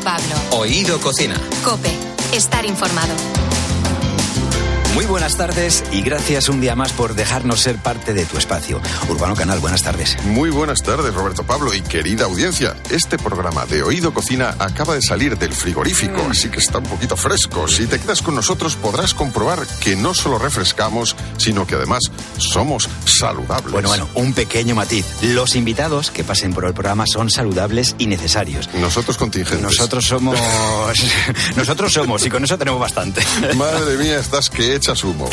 Pablo. Oído Cocina. COPE. Estar informado. Muy buenas tardes y gracias un día más por dejarnos ser parte de tu espacio. Urbano Canal, buenas tardes. Muy buenas tardes, Roberto Pablo y querida audiencia. Este programa de Oído Cocina acaba de salir del frigorífico, así que está un poquito fresco. Si te quedas con nosotros podrás comprobar que no solo refrescamos, sino que además somos saludables. Bueno, un pequeño matiz. Los invitados que pasen por el programa son saludables y necesarios. Nosotros contingentes. Nosotros somos y con eso tenemos bastante. Madre mía, estás que humo.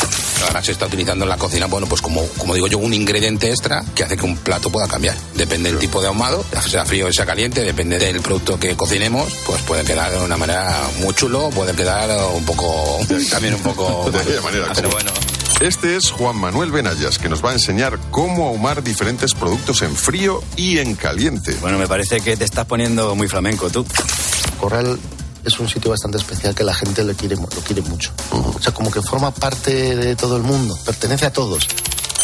Ahora se está utilizando en la cocina, bueno, pues como digo yo, un ingrediente extra que hace que un plato pueda cambiar. Depende del tipo de ahumado, sea frío, sea caliente, depende del producto que cocinemos, pues puede quedar de una manera muy chulo, puede quedar un poco de manera, pero bueno. Este es Juan Manuel Benayas, que nos va a enseñar cómo ahumar diferentes productos en frío y en caliente. Bueno, me parece que te estás poniendo muy flamenco tú. Corral es un sitio bastante especial que la gente lo quiere mucho. O sea, como que forma parte de todo el mundo, pertenece a todos.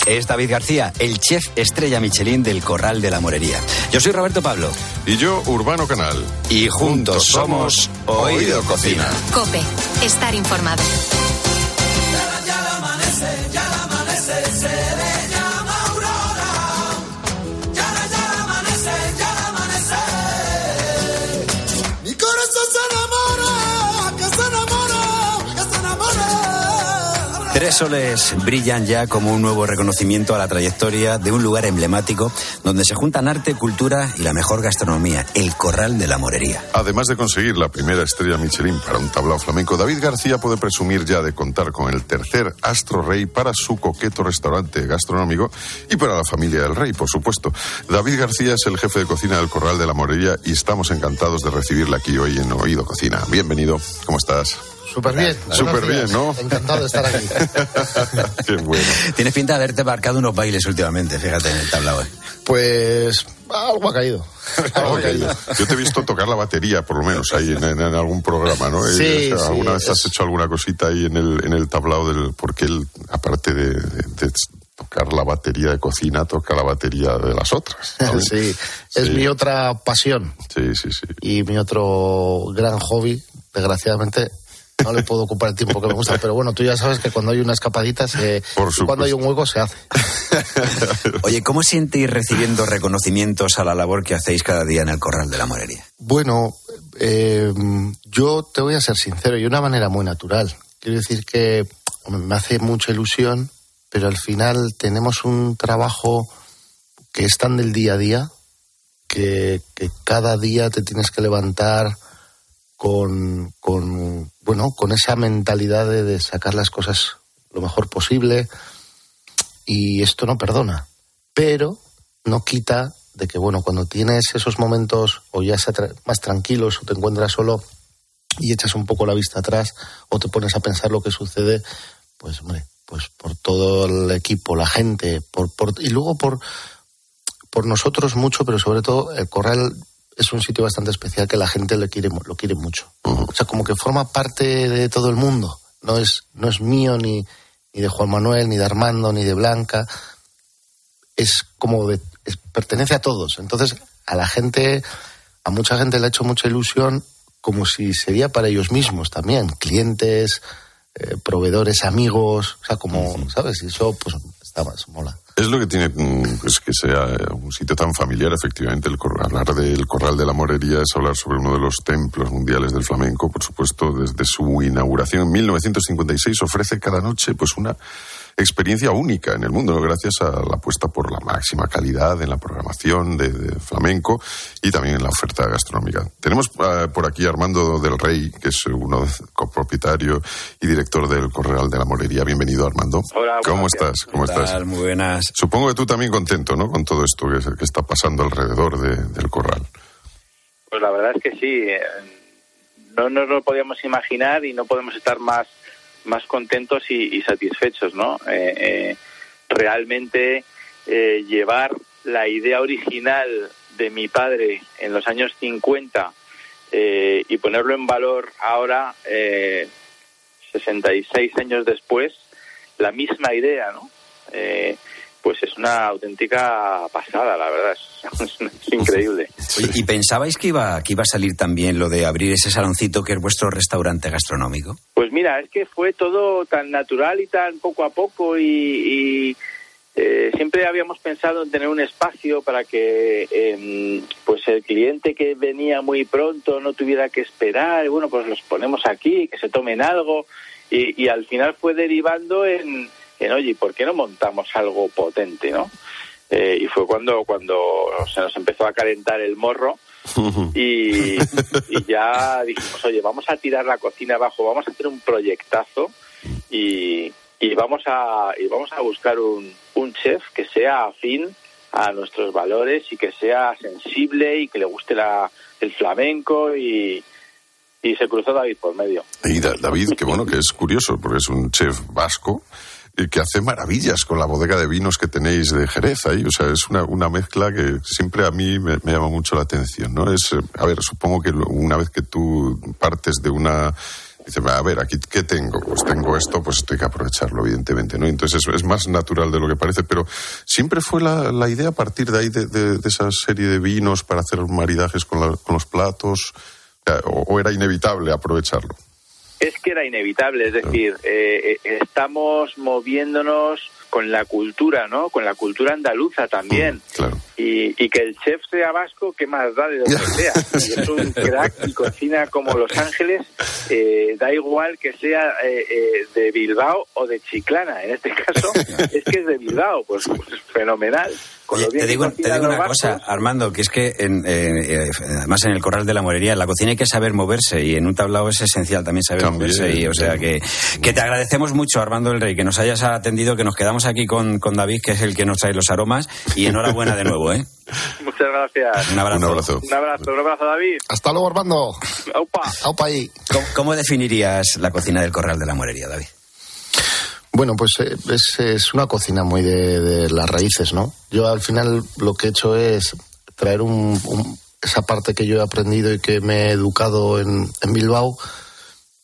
Es David García, el chef estrella Michelin del Corral de la Morería. Yo soy Roberto Pablo. Y yo, Urbano Canal. Y juntos somos Oído Cocina. COPE. Estar informado. Tres soles brillan ya como un nuevo reconocimiento a la trayectoria de un lugar emblemático donde se juntan arte, cultura y la mejor gastronomía, el Corral de la Morería. Además de conseguir la primera estrella Michelin para un tablao flamenco, David García puede presumir ya de contar con el tercer astro rey para su coqueto restaurante gastronómico y para la familia del rey, por supuesto. David García es el jefe de cocina del Corral de la Morería y estamos encantados de recibirle aquí hoy en Oído Cocina. Bienvenido, ¿cómo estás? Súper bien, ¿no? Encantado de estar aquí. Qué bueno. Tienes pinta de haberte marcado unos bailes últimamente, fíjate en el tablao. Pues algo ha caído. Yo te he visto tocar la batería, por lo menos, ahí en algún programa, ¿no? Sí, o sea, ¿alguna vez has hecho alguna cosita ahí en el tablao? Porque él, aparte de tocar la batería de cocina, toca la batería de las otras. Sí, es mi otra pasión. Sí. Y mi otro gran hobby, desgraciadamente. No le puedo ocupar el tiempo que me gusta, pero bueno, tú ya sabes que cuando hay una escapadita, cuando hay un hueco, se hace. Oye, ¿cómo sientes recibiendo reconocimientos a la labor que hacéis cada día en el Corral de la Morería? Bueno, yo te voy a ser sincero, y de una manera muy natural. Quiero decir que me hace mucha ilusión, pero al final tenemos un trabajo que es tan del día a día, que cada día te tienes que levantar con esa mentalidad de sacar las cosas lo mejor posible, y esto no perdona, pero no quita de que, bueno, cuando tienes esos momentos o ya sea más tranquilos o te encuentras solo y echas un poco la vista atrás o te pones a pensar lo que sucede, pues hombre, pues por todo el equipo, la gente, y luego por nosotros mucho, pero sobre todo el Corral es un sitio bastante especial que la gente lo quiere mucho. O sea, como que forma parte de todo el mundo. No es mío ni de Juan Manuel, ni de Armando, ni de Blanca. Pertenece a todos. Entonces, a mucha gente le ha hecho mucha ilusión, como si sería para ellos mismos también. Clientes, proveedores, amigos. O sea, como, ¿sabes? Y eso, pues, está más mola. Es lo que tiene, pues, que sea un sitio tan familiar, efectivamente. Hablar del Corral de la Morería es hablar sobre uno de los templos mundiales del flamenco, por supuesto. Desde su inauguración en 1956 ofrece cada noche, pues, una experiencia única en el mundo, ¿no? Gracias a la apuesta por la máxima calidad en la programación de flamenco y también en la oferta gastronómica. Tenemos por aquí a Armando del Rey, que es uno copropietario y director del Corral de la Morería. Bienvenido, Armando. Hola. ¿Cómo estás? Muy buenas. Supongo que tú también contento, ¿no?, con todo esto que está pasando alrededor del Corral. Pues la verdad es que sí. No nos lo podíamos imaginar y no podemos estar más contentos y satisfechos, ¿no? Realmente llevar la idea original de mi padre en los años 50 y ponerlo en valor ahora, 66 años después, la misma idea, ¿no? pues es una auténtica pasada, la verdad, es increíble. Oye, ¿y pensabais que iba a salir también lo de abrir ese saloncito que es vuestro restaurante gastronómico? Pues mira, es que fue todo tan natural y tan poco a poco y siempre habíamos pensado en tener un espacio para que pues el cliente que venía muy pronto no tuviera que esperar, y bueno, pues los ponemos aquí, que se tomen algo y al final fue derivando en oye, ¿por qué no montamos algo potente, no? Y fue cuando se nos empezó a calentar el morro y ya dijimos, oye, vamos a tirar la cocina abajo, vamos a hacer un proyectazo y vamos a buscar un chef que sea afín a nuestros valores y que sea sensible y que le guste el flamenco y se cruzó David por medio. Y David, que bueno, que es curioso porque es un chef vasco que hace maravillas con la bodega de vinos que tenéis de Jerez ahí, o sea, es una mezcla que siempre a mí me llama mucho la atención, ¿no? Es, a ver, supongo que una vez que tú partes de una... Dice, a ver, aquí, ¿qué tengo? Pues tengo esto, pues tengo que aprovecharlo, evidentemente, ¿no? Entonces es más natural de lo que parece, pero siempre fue la idea a partir de ahí, de esa serie de vinos para hacer maridajes con los platos, o era inevitable aprovecharlo. Es que era inevitable, es decir, estamos moviéndonos con la cultura, ¿no? Con la cultura andaluza también. Claro. Y que el chef sea vasco, ¿qué más da de donde sea? Es un crack y cocina como Los Ángeles, da igual que sea de Bilbao o de Chiclana. En este caso, es que es de Bilbao, pues fenomenal. Te digo una cosa, Armando, que es que además en el Corral de la Morería, en la cocina hay que saber moverse y en un tablao es esencial también saber moverse. Y, o sea, que te agradecemos mucho, Armando del Rey, que nos hayas atendido, que nos quedamos aquí con David, que es el que nos trae los aromas, y enhorabuena de nuevo, ¿eh? Muchas gracias. Un abrazo, David. Hasta luego, Armando. Aupa ahí. ¿Cómo definirías la cocina del Corral de la Morería, David? Bueno, pues es una cocina muy de las raíces, ¿no? Yo al final lo que he hecho es traer esa parte que yo he aprendido y que me he educado en Bilbao,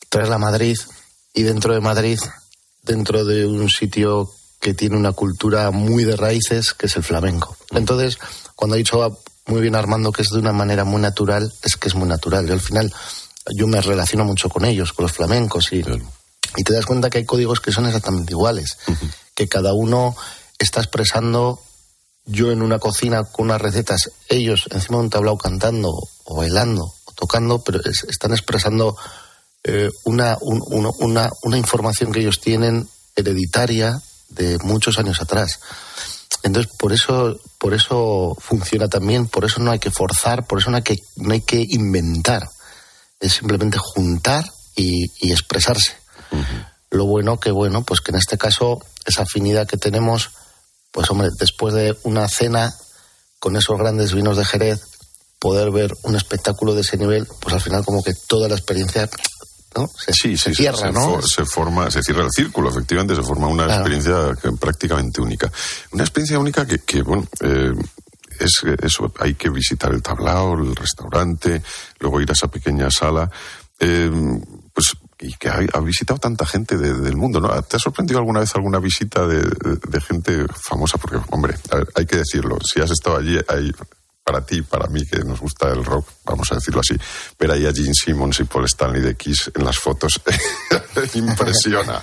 traerla a Madrid, y dentro de Madrid, dentro de un sitio que tiene una cultura muy de raíces, que es el flamenco. Entonces, cuando ha dicho muy bien Armando que es de una manera muy natural, es que es muy natural. Yo al final, yo me relaciono mucho con ellos, con los flamencos y... Claro. Y te das cuenta que hay códigos que son exactamente iguales, que cada uno está expresando, yo en una cocina con unas recetas, ellos encima de un tablao cantando o bailando o tocando, pero están expresando una información que ellos tienen hereditaria de muchos años atrás. Entonces por eso funciona también, por eso no hay que forzar, por eso no hay que inventar, es simplemente juntar y expresarse. Uh-huh. Lo bueno, pues que en este caso esa afinidad que tenemos, pues hombre, después de una cena con esos grandes vinos de Jerez, poder ver un espectáculo de ese nivel, pues al final como que toda la experiencia, ¿no? Se cierra, ¿no? Se cierra el círculo, efectivamente, se forma una experiencia prácticamente única. Una experiencia única que bueno... es eso, hay que visitar el tablao, el restaurante, luego ir a esa pequeña sala, pues y que ha visitado tanta gente del mundo, ¿no? ¿Te ha sorprendido alguna vez alguna visita de gente famosa? Porque, hombre, a ver, hay que decirlo, si has estado allí, para ti, para mí, que nos gusta el rock, vamos a decirlo así, ver ahí a Gene Simmons y Paul Stanley de Kiss en las fotos, impresiona.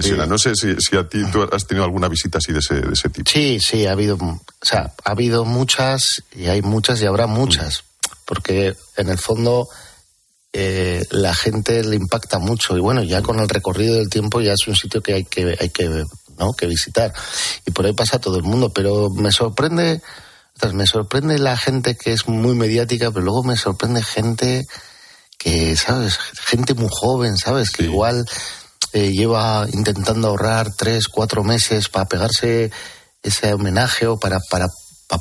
Sí. No sé si a ti tú has tenido alguna visita así de ese tipo. Sí, ha habido muchas, y hay muchas y habrá muchas, porque en el fondo... la gente le impacta mucho y bueno, ya con el recorrido del tiempo ya es un sitio que hay que visitar y por ahí pasa todo el mundo, pero me sorprende la gente que es muy mediática, pero luego me sorprende gente que, ¿sabes? Gente muy joven, ¿sabes? Sí. Que igual lleva intentando ahorrar 3-4 meses para pegarse ese homenaje o para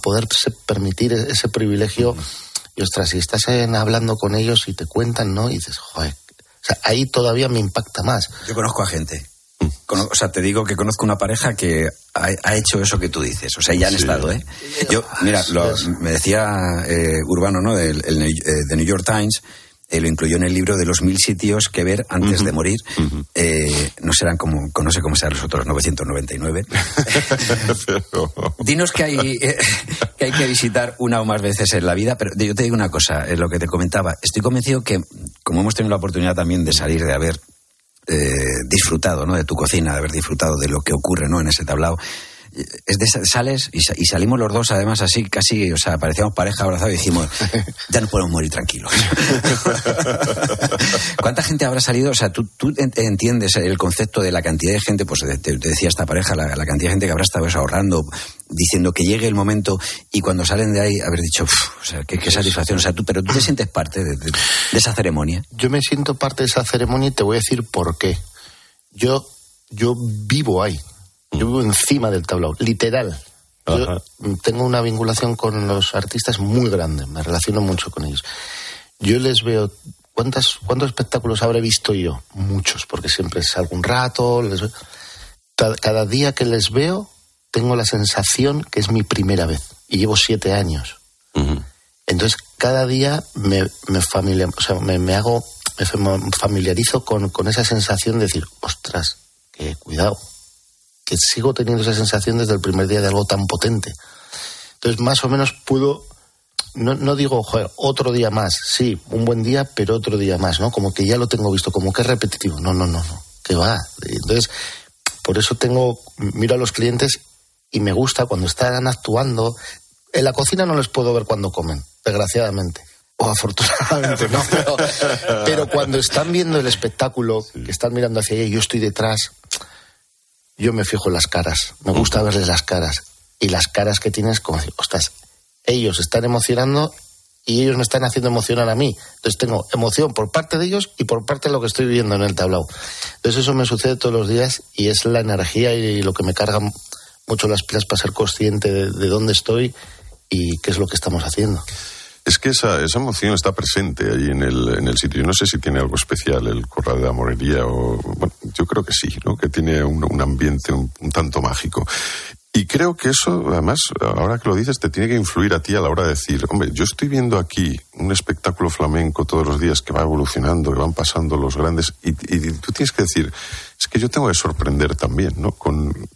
poderse permitir ese privilegio. Y, ostras, si estás hablando con ellos y te cuentan, ¿no? Y dices, joder, o sea, ahí todavía me impacta más. Yo conozco a gente. O sea, te digo que conozco una pareja que ha hecho eso que tú dices. O sea, ya han estado, ¿eh? Yo, mira, me decía Urbano, ¿no? Del The New York Times, lo incluyó en el libro de los 1000 sitios que ver antes de morir. No serán como, no sé cómo serán los otros 999. Pero... Dinos que hay que visitar una o más veces en la vida, pero yo te digo una cosa, lo que te comentaba, estoy convencido que, como hemos tenido la oportunidad también de salir, de haber disfrutado, ¿no?, de tu cocina, de haber disfrutado de lo que ocurre, ¿no?, en ese tablao, es de, sales y salimos los dos además así casi, o sea, parecíamos pareja abrazada y dijimos, ya nos podemos morir tranquilos. ¿Cuánta gente habrá salido? O sea, tú entiendes el concepto de la cantidad de gente, pues te decía esta pareja, la cantidad de gente que habrá estado ahorrando, diciendo que llegue el momento, y cuando salen de ahí haber dicho, o sea, qué satisfacción. O sea, pero tú te sientes parte de esa ceremonia. Yo me siento parte de esa ceremonia y te voy a decir por qué. Yo vivo ahí. Yo vivo encima del tablao, literal. Yo tengo una vinculación con los artistas muy grande, me relaciono mucho con ellos. Yo les veo... ¿Cuántos espectáculos habré visto yo? Muchos, porque siempre salgo un rato. Cada día que les veo, tengo la sensación que es mi primera vez. Y llevo 7 años. Entonces, cada día me familiarizo con esa sensación de decir, ostras, que cuidado, que sigo teniendo esa sensación desde el primer día de algo tan potente. Entonces, más o menos puedo... No digo, joder, otro día más. Sí, un buen día, pero otro día más, ¿no? Como que ya lo tengo visto, como que es repetitivo. No, que va. Entonces, por eso miro a los clientes y me gusta cuando están actuando. En la cocina no les puedo ver cuando comen, desgraciadamente. O afortunadamente, no. Pero cuando están viendo el espectáculo, que están mirando hacia allá y yo estoy detrás... Yo me fijo en las caras, me gusta verles las caras. Y las caras que tienes, como decir, ostras, ellos están emocionando y ellos me están haciendo emocionar a mí. Entonces tengo emoción por parte de ellos y por parte de lo que estoy viviendo en el tablao. Entonces eso me sucede todos los días y es la energía y lo que me carga mucho las pilas para ser consciente de dónde estoy y qué es lo que estamos haciendo. Es que esa emoción está presente ahí en el sitio. Yo no sé si tiene algo especial el Corral de la Morería o... Bueno, yo creo que sí, ¿no? Que tiene un ambiente un tanto mágico. Y creo que eso, además, ahora que lo dices, te tiene que influir a ti a la hora de decir, hombre, yo estoy viendo aquí un espectáculo flamenco todos los días que va evolucionando, que van pasando los grandes, y tú tienes que decir, es que yo tengo que sorprender también, ¿no?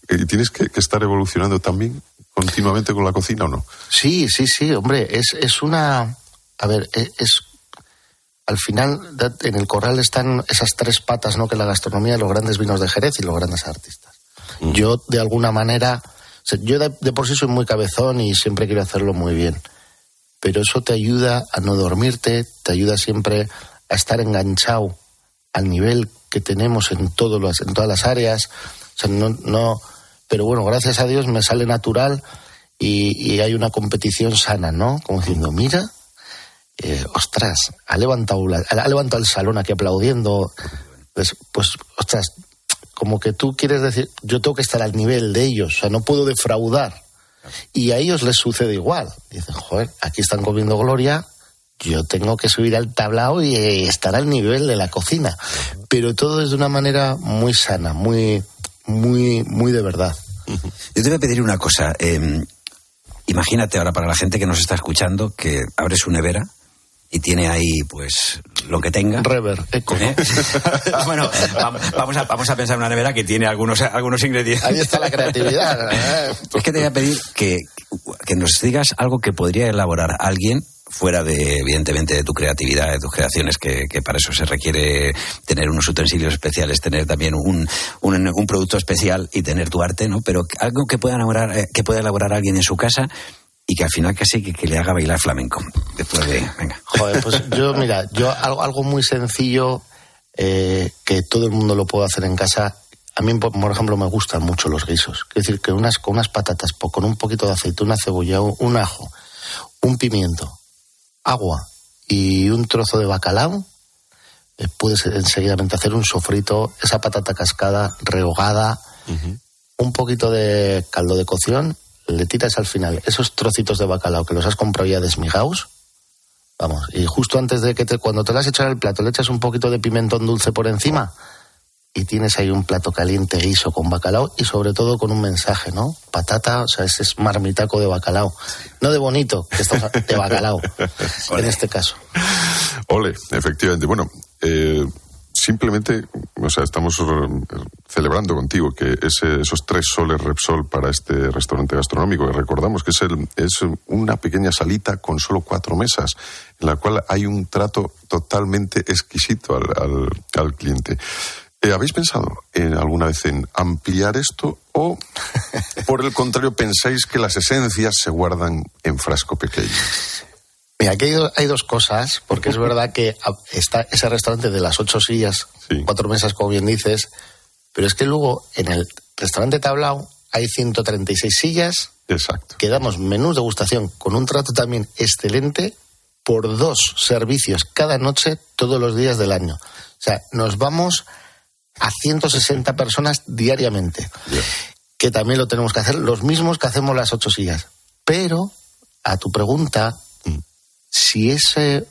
Y tienes que estar evolucionando también continuamente con la cocina, ¿o no? Sí, hombre, es una... A ver, es... Al final, en el Corral están esas 3 patas, ¿no?, que la gastronomía, los grandes vinos de Jerez y los grandes artistas. Yo, de alguna manera... O sea, yo de por sí soy muy cabezón y siempre quiero hacerlo muy bien. Pero eso te ayuda a no dormirte, te ayuda siempre a estar enganchado al nivel que tenemos en todas las áreas. O sea, pero bueno, gracias a Dios me sale natural y hay una competición sana, ¿no? Como diciendo, mira, ostras, ha levantado el salón aquí aplaudiendo. Pues, ostras, como que tú quieres decir, yo tengo que estar al nivel de ellos, o sea, no puedo defraudar. Y a ellos les sucede igual. Dicen, joder, aquí están comiendo gloria, yo tengo que subir al tablao y estar al nivel de la cocina. Pero todo es de una manera muy sana, muy... muy, muy de verdad. Yo te voy a pedir una cosa. Imagínate ahora, para la gente que nos está escuchando, que abre su nevera y tiene ahí, pues, lo que tenga. Rever, eco. Bueno, vamos a pensar en una nevera que tiene algunos ingredientes. Ahí está la creatividad. Es que te voy a pedir que nos digas algo que podría elaborar alguien, fuera de, evidentemente, de tu creatividad, de tus creaciones, que para eso se requiere tener unos utensilios especiales, tener también un producto especial y tener tu arte, ¿no? Pero algo que pueda elaborar alguien en su casa y que al final casi que le haga bailar flamenco. Después de... Venga. Joder, pues yo algo muy sencillo que todo el mundo lo puede hacer en casa. A mí, por ejemplo, me gustan mucho los guisos. Es decir, que con unas patatas, con un poquito de aceite, una cebolla, un ajo, un pimiento, agua y un trozo de bacalao, puedes enseguidamente hacer un sofrito, esa patata cascada, rehogada, un poquito de caldo de cocción, le tiras al final esos trocitos de bacalao que los has comprado ya desmigados, vamos, y justo antes de cuando te lo has echado al plato, le echas un poquito de pimentón dulce por encima, y tienes ahí un plato caliente guiso con bacalao y sobre todo con un mensaje, ¿no? Patata, o sea, ese es marmitaco de bacalao. No de bonito, de bacalao, en este caso. Ole, efectivamente. Bueno, simplemente, o sea, estamos celebrando contigo que esos 3 soles Repsol para este restaurante gastronómico, que recordamos que es una pequeña salita con solo 4 mesas, en la cual hay un trato totalmente exquisito al cliente. ¿Habéis pensado alguna vez en ampliar esto o, por el contrario, pensáis que las esencias se guardan en frasco pequeño? Mira, aquí hay 2 cosas, porque es verdad que está ese restaurante de las 8 sillas, sí, 4 mesas, como bien dices, pero es que luego en el restaurante Tablao hay 136 sillas. Exacto. Que damos menús degustación con un trato también excelente por 2 servicios cada noche todos los días del año. O sea, nos vamos a 160 personas diariamente, yeah, que también lo tenemos que hacer, los mismos que hacemos las 8 sillas. Pero, a tu pregunta, si ese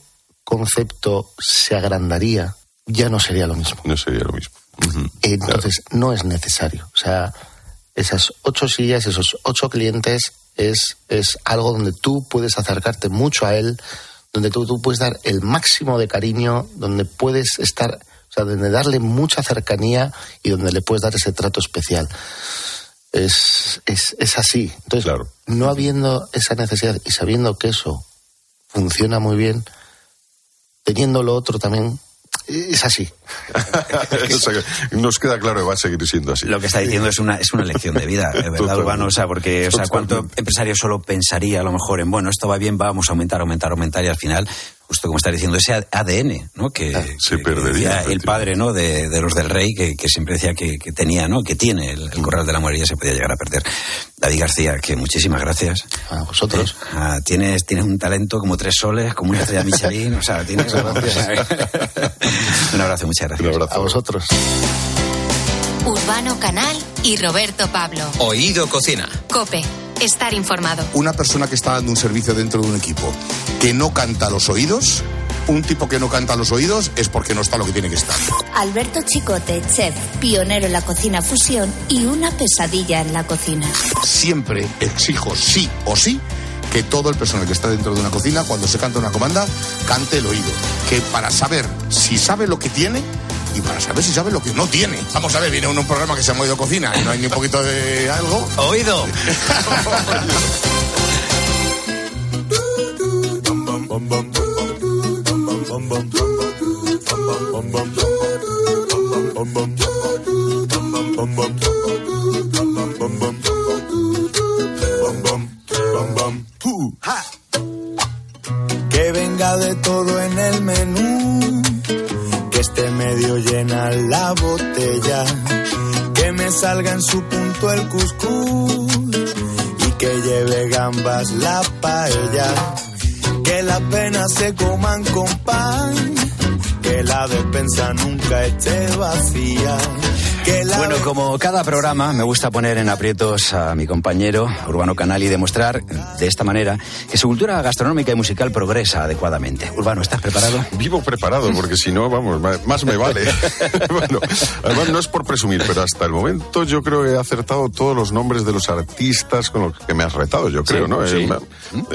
concepto se agrandaría, ya no sería lo mismo. No sería lo mismo. Uh-huh. Entonces, claro, no es necesario. O sea, esas 8 sillas, esos 8 clientes, es algo donde tú puedes acercarte mucho a él, donde tú puedes dar el máximo de cariño, donde puedes estar... O sea, donde darle mucha cercanía y donde le puedes dar ese trato especial. Es así. Entonces, claro, no habiendo esa necesidad y sabiendo que eso funciona muy bien, teniendo lo otro también, es así. Nos queda claro que va a seguir siendo así. Lo que está diciendo es una lección de vida, de verdad, Urbano. O sea, porque, o sea, ¿cuánto empresario solo pensaría a lo mejor en, bueno, esto va bien, vamos a aumentar y al final... Justo como está diciendo, ese ADN, ¿no? Que se perdería. Que el padre, ¿no? de los del Rey, que siempre decía que tenía, ¿no? Que tiene el Corral de la Morería, se podía llegar a perder. David García, que muchísimas gracias. A vosotros. Tienes un talento como 3 soles, como una estrella Michelin, o sea, tienes... Un abrazo, muchas gracias. Un abrazo. A vosotros. Urbano Canal y Roberto Pablo. Oído Cocina. COPE. Estar informado. Una persona que está dando un servicio dentro de un equipo que no canta a los oídos, un tipo que no canta a los oídos es porque no está lo que tiene que estar. Alberto Chicote, chef, pionero en la cocina fusión y una pesadilla en la cocina. Siempre exijo sí o sí que todo el personal que está dentro de una cocina, cuando se canta una comanda, cante el oído. Que para saber si sabe lo que tiene... Y para saber si sabe lo que no tiene. Vamos a ver, viene un programa que se llama Oído Cocina y no hay ni un poquito de algo. ¡Oído! Que venga de todo en el menú, que esté medio llena la botella, que me salga en su punto el cuscús y que lleve gambas la paella, que las penas se coman con pan, que la despensa nunca esté vacía. Bueno, como cada programa, me gusta poner en aprietos a mi compañero Urbano Canal y demostrar de esta manera que su cultura gastronómica y musical progresa adecuadamente. Urbano, ¿estás preparado? Vivo preparado, porque si no, vamos, más me vale. Bueno, además no es por presumir, pero hasta el momento yo creo que he acertado todos los nombres de los artistas con los que me has retado, yo creo, sí, ¿no? Sí.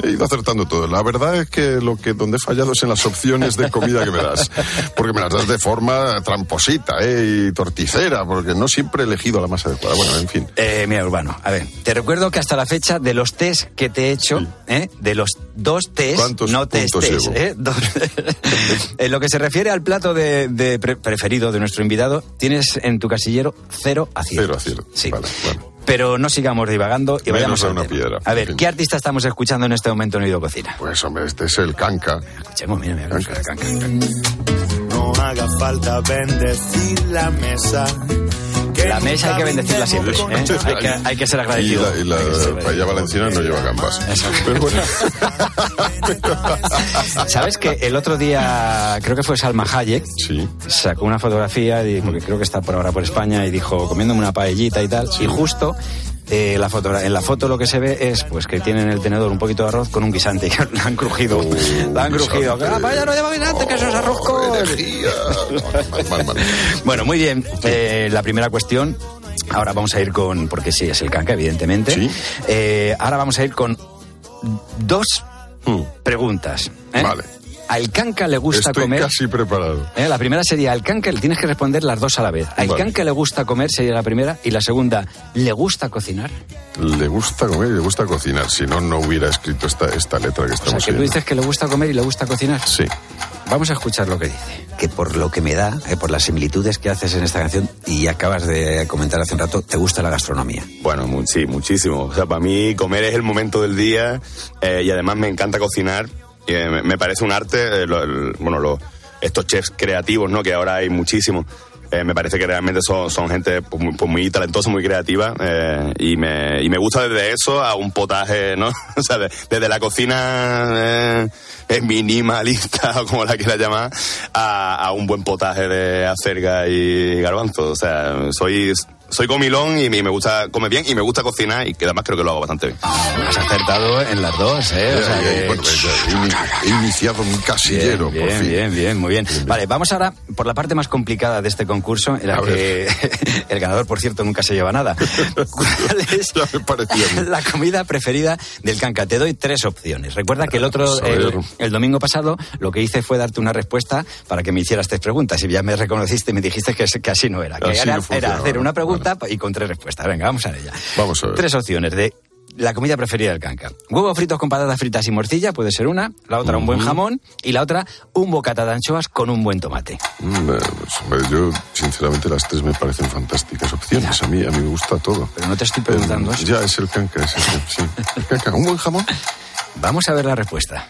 He ido acertando todo. La verdad es que donde he fallado es en las opciones de comida que me das, porque me las das de forma tramposita, y torticera, porque no siempre he elegido la más adecuada. Bueno, en fin. Mira, Urbano, a ver, te recuerdo que hasta la fecha de los test que te he hecho, sí, de los 2 test, no test, en lo que se refiere al plato de preferido de nuestro invitado, tienes en tu casillero 0 aciertos. 0 aciertos, sí. Vale. Pero no sigamos divagando y vayamos a una piedra. A ver, ¿qué artista estamos escuchando en este momento en Oído Cocina? Pues, hombre, este es el Kanka. Escuchemos, mira, Kanka. No haga falta bendecir la mesa. La mesa hay que bendecirla siempre, ¿eh? Hay que ser agradecido. Y la paella valenciana no lleva gambas. Pero bueno. ¿Sabes que el otro día, creo que fue Salma Hayek, sí, sacó una fotografía, porque creo que está por ahora por España, y dijo, comiéndome una paellita y tal, sí, y justo En la foto lo que se ve es pues que tienen en el tenedor un poquito de arroz con un guisante. La han crujido. La han crujido. ¡Ah, vaya, no lleva guisante, que eso es arroz con energía! Bueno, muy bien. La primera cuestión. Ahora vamos a ir con... Porque sí, es el Kanka, evidentemente. ¿Sí? Ahora vamos a ir con dos preguntas. Vale. ¿Al Kanka le gusta comer? Estoy casi preparado. La primera sería, ¿al Kanka le tienes que responder las dos a la vez? ¿Al Kanka le gusta comer? Sería la primera. Y la segunda, ¿le gusta cocinar? Le gusta comer y le gusta cocinar. Si no, no hubiera escrito esta letra que estamos leyendo. O sea, que tú dices que le gusta comer y le gusta cocinar. Sí. Vamos a escuchar lo que dice. Que por lo que me da, por las similitudes que haces en esta canción, y acabas de comentar hace un rato, ¿te gusta la gastronomía? Bueno, sí, muchísimo. O sea, para mí comer es el momento del día, y además me encanta cocinar. Me parece un arte, estos chefs creativos, ¿no?, que ahora hay muchísimos, me parece que realmente son gente muy talentosa, muy creativa, y me gusta desde eso a un potaje, ¿no? O sea, desde la cocina minimalista, o como la quieras llamar, a un buen potaje de acerga y garbanzo. O sea, soy comilón y me gusta comer bien y me gusta cocinar, y que además creo que lo hago bastante bien. Has acertado en las dos, ¿eh? He iniciado un casillero, bien, por fin. Bien, muy bien. Vale, vamos ahora por la parte más complicada de este concurso, en la que el ganador, por cierto, nunca se lleva nada. ¿Cuál es la comida preferida del Kanka? Te doy tres opciones. Recuerda que el domingo pasado lo que hice fue darte una respuesta para que me hicieras tres preguntas, y ya me reconociste y me dijiste que así no era. Era hacer una pregunta y con tres respuestas. Venga, vamos a ella. Vamos a ver. Tres opciones de la comida preferida del Kanka. Huevos fritos con patatas fritas y morcilla, puede ser una. La otra, un buen jamón. Y la otra, un bocata de anchoas con un buen tomate. Yo, sinceramente, las tres me parecen fantásticas opciones. Ya. A mí me gusta todo. Pero no te estoy preguntando eso. Ya, es el Kanka. Sí. El Kanka, un buen jamón. Vamos a ver la respuesta.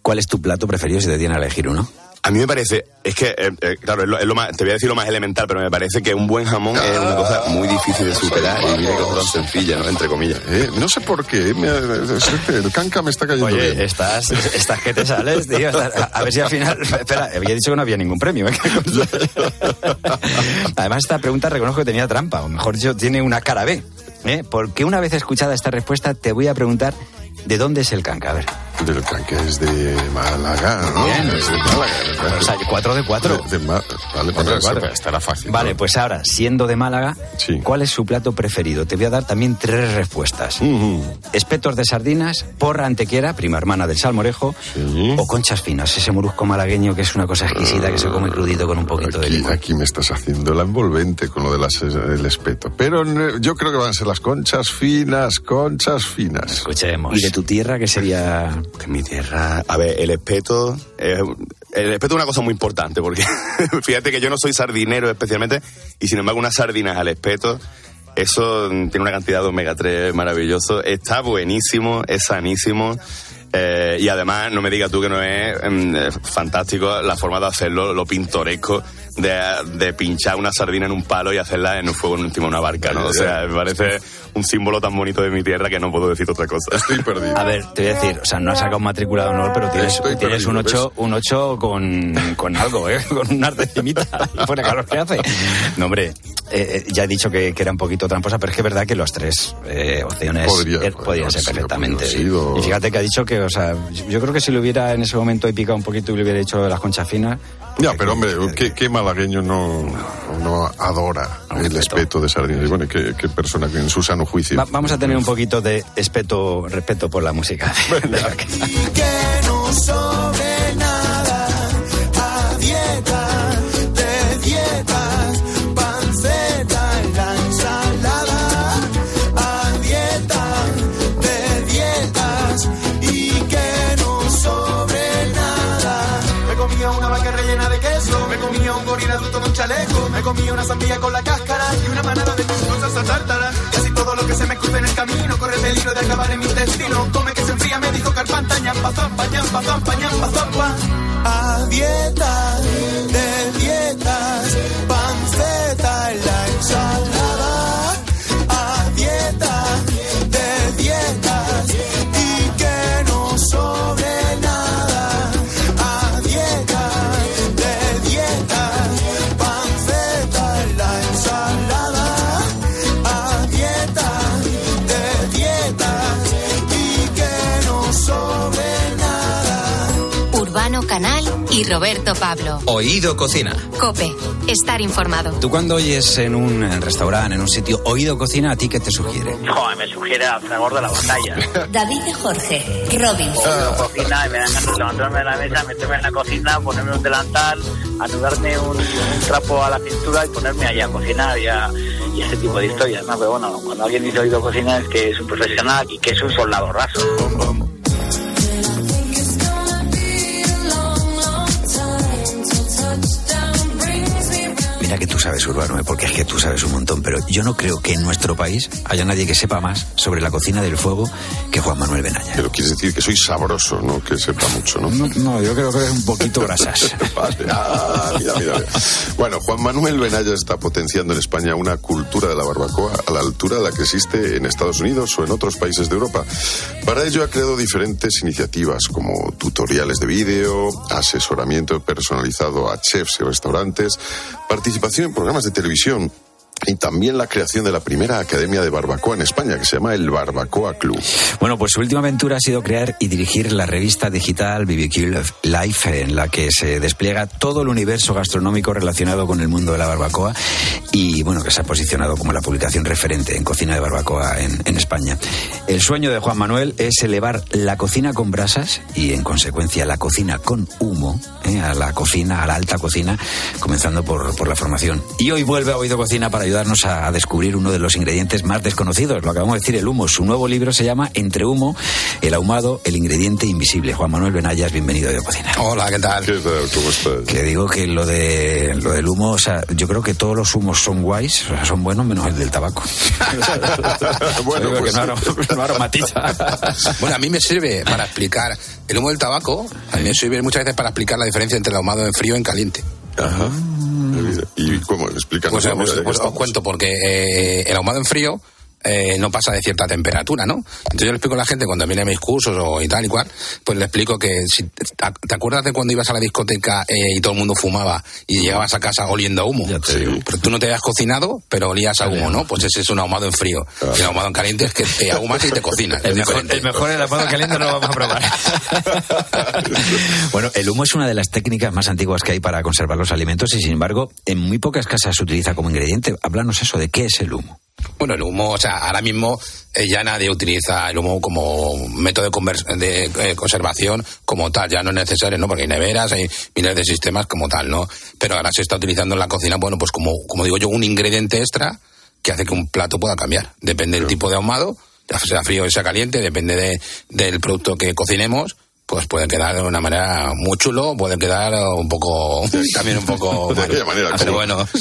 ¿Cuál es tu plato preferido si te tienen a elegir uno? A mí me parece, es que, claro, es lo más, te voy a decir lo más elemental, pero me parece que un buen jamón es una cosa muy difícil de superar, y mira que es tan sencilla, ¿no?, entre comillas. No sé por qué, el Kanka me está cayendo. Oye, bien. Estás que te sales, tío. A ver si al final... Espera, había dicho que no había ningún premio. Además, esta pregunta reconozco que tenía trampa, o mejor dicho, tiene una cara B. Porque una vez escuchada esta respuesta, te voy a preguntar... ¿De dónde es el Kanka? A ver. El Kanka es de Málaga, ¿no? Bien. Es de Málaga. O sea, 4 de 4. Vale, 4 de 4. Estará fácil. Vale, ¿no? Pues ahora, siendo de Málaga, sí. ¿Cuál es su plato preferido? Te voy a dar también tres respuestas. Espetos de sardinas, porra antequera, prima hermana del salmorejo, sí. O conchas finas, ese molusco malagueño que es una cosa exquisita que se come crudito con un poquito de limón. Aquí me estás haciendo la envolvente con lo del espeto. Pero yo creo que van a ser las conchas finas. Escuchemos. ¿De tu tierra qué sería? Que mi tierra... A ver, el espeto es una cosa muy importante, porque fíjate que yo no soy sardinero especialmente, y sin embargo unas sardinas al espeto, eso tiene una cantidad de omega 3 maravilloso, está buenísimo, es sanísimo, y además no me digas tú que no es fantástico la forma de hacerlo, lo pintoresco de pinchar una sardina en un palo y hacerla en un fuego encima de una barca, ¿no? O sea, me parece un símbolo tan bonito de mi tierra que no puedo decir otra cosa. Estoy perdido. A ver, te voy a decir, o sea, no has sacado un matrícula de honor, pero tienes un 8, un 8 con algo, con una decimita, por el calor que hace. No, hombre, ya he dicho que era un poquito tramposa, pero es que es verdad que las tres opciones podrían ser perfectamente. Y fíjate que ha dicho que, o sea, yo creo que si lo hubiera en ese momento picado un poquito y le hubiera hecho las conchas finas... Ya, pero hombre, qué malagueño no adora el espeto de sardinas. Bueno, qué persona que en su sano juicio. Vamos a tener un poquito de respeto por la música. Que no sobre nada, a dieta, de dieta, panceta en la ensalada, a dieta, de dietas, y que no sobre nada. Me comía una vaca rellena de queso, me comía un gorila adulto con chaleco, me comía una sandía con la cáscara y una manada de cosas a tártara. Todo lo que se me cruce en el camino corre peligro de acabar en mi destino. Come que se enfría, me dijo Carpanta, ñampa, zampa, ñampa, zampa, ñampa, zampa. A dieta, de dietas, panceta en la ensalada. A dieta, de dietas, y que no sobre nada. A dieta, de dietas, panceta en la ensalada. Yeah. Urbano Canal y Roberto Pablo. Oído Cocina. COPE. Estar informado. ¿Tú cuando oyes en un restaurante, en un sitio, Oído Cocina, a ti qué te sugiere? No, me sugiere Al Fragor de la Batalla. David y Jorge. Robin. Oído Cocina, y me dan ganas de levantarme de la mesa, meterme en la cocina, ponerme un delantal, anudarme un trapo a la pintura y ponerme allá a cocinar y ese tipo de historias, ¿no? Pero bueno, cuando alguien dice Oído Cocina es que es un profesional y que es un soldado raso. Mira que tú sabes, Urbano, porque es que tú sabes un montón, pero yo no creo que en nuestro país haya nadie que sepa más sobre la cocina del fuego que Juan Manuel Benayas. Pero quieres decir que soy sabroso, ¿no? Que sepa mucho, ¿no? No, yo creo que eres un poquito grasas. Vale. Ah, mira. Bueno, Juan Manuel Benayas está potenciando en España una cultura de la barbacoa a la altura de la que existe en Estados Unidos o en otros países de Europa. Para ello ha creado diferentes iniciativas como tutoriales de vídeo, asesoramiento personalizado a chefs y restaurantes, participación en programas de televisión y también la creación de la primera academia de barbacoa en España, que se llama el Barbacoa Club. Bueno, pues su última aventura ha sido crear y dirigir la revista digital BBQ Life, en la que se despliega todo el universo gastronómico relacionado con el mundo de la barbacoa y, bueno, que se ha posicionado como la publicación referente en cocina de barbacoa en España. El sueño de Juan Manuel es elevar la cocina con brasas y, en consecuencia, la cocina con humo, a la alta cocina, comenzando por la formación. Y hoy vuelve a Oído Cocina para ayudarnos a descubrir uno de los ingredientes más desconocidos, lo acabamos de decir, el humo. Su nuevo libro se llama Entre humo, el ahumado, el ingrediente invisible. Juan Manuel Benayas, bienvenido a Oído Cocina. Hola, ¿qué tal? ¿Qué tal? ¿Cómo estás? Que digo que lo del humo, o sea, yo creo que todos los humos son guays, o sea, son buenos menos el del tabaco. Bueno, pues que no aromatiza. Bueno, a mí me sirve para explicar el humo del tabaco, a mí me sirve muchas veces para explicar la diferencia entre el ahumado en frío y en caliente. Ajá. ¿Y cómo? Explícanos. Pues os cuento, porque el ahumado en frío no pasa de cierta temperatura, ¿no? Entonces yo le explico a la gente cuando viene a mis cursos y tal y cual, pues le explico que si te acuerdas de cuando ibas a la discoteca y todo el mundo fumaba y llegabas a casa oliendo a humo. Sí. Pero tú no te habías cocinado, pero olías a humo, ¿no? Pues ese es un ahumado en frío. Claro. El ahumado en caliente es que te ahumas y te cocinas. El mejor el ahumado en caliente no lo vamos a probar. Bueno, el humo es una de las técnicas más antiguas que hay para conservar los alimentos y, sin embargo, en muy pocas casas se utiliza como ingrediente. Háblanos eso, ¿de qué es el humo? Bueno, el humo, o sea, ahora mismo ya nadie utiliza el humo como método de conservación como tal, ya no es necesario, ¿no? Porque hay neveras, hay miles de sistemas como tal, ¿no? Pero ahora se está utilizando en la cocina, bueno, pues como digo yo, un ingrediente extra que hace que un plato pueda cambiar. Depende del tipo de ahumado, sea frío o sea caliente, depende del producto que cocinemos. Pues pueden quedar de una manera muy chulo, pueden quedar un poco... De aquella manera,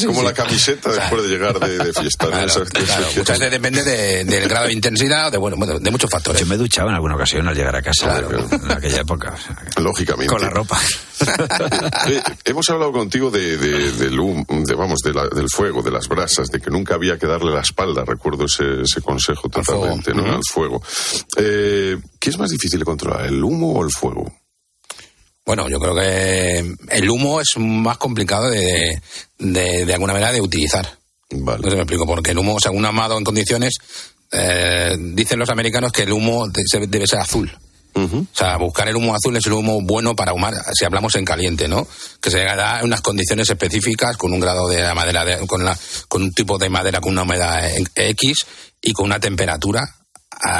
como la camiseta después de llegar de fiesta. Claro, claro. Muchas veces depende del grado de intensidad, de muchos factores. Yo me duchaba en alguna ocasión al llegar a casa, claro. En aquella época. Lógicamente. Con la ropa. Hemos hablado contigo del humo, del fuego, de las brasas, de que nunca había que darle la espalda, recuerdo ese consejo totalmente, al fuego. ¿No? Al fuego. ¿Qué es más difícil de controlar, el humo o el fuego? Bueno, yo creo que el humo es más complicado de alguna manera de utilizar. Vale. No sé si me explico, porque el humo, o sea, un ahumado en condiciones, dicen los americanos que el humo debe ser azul. Uh-huh. O sea, buscar el humo azul es el humo bueno para ahumar, si hablamos en caliente, ¿no? Que se da en unas condiciones específicas, con un grado de la madera, con un tipo de madera, con una humedad X y con una temperatura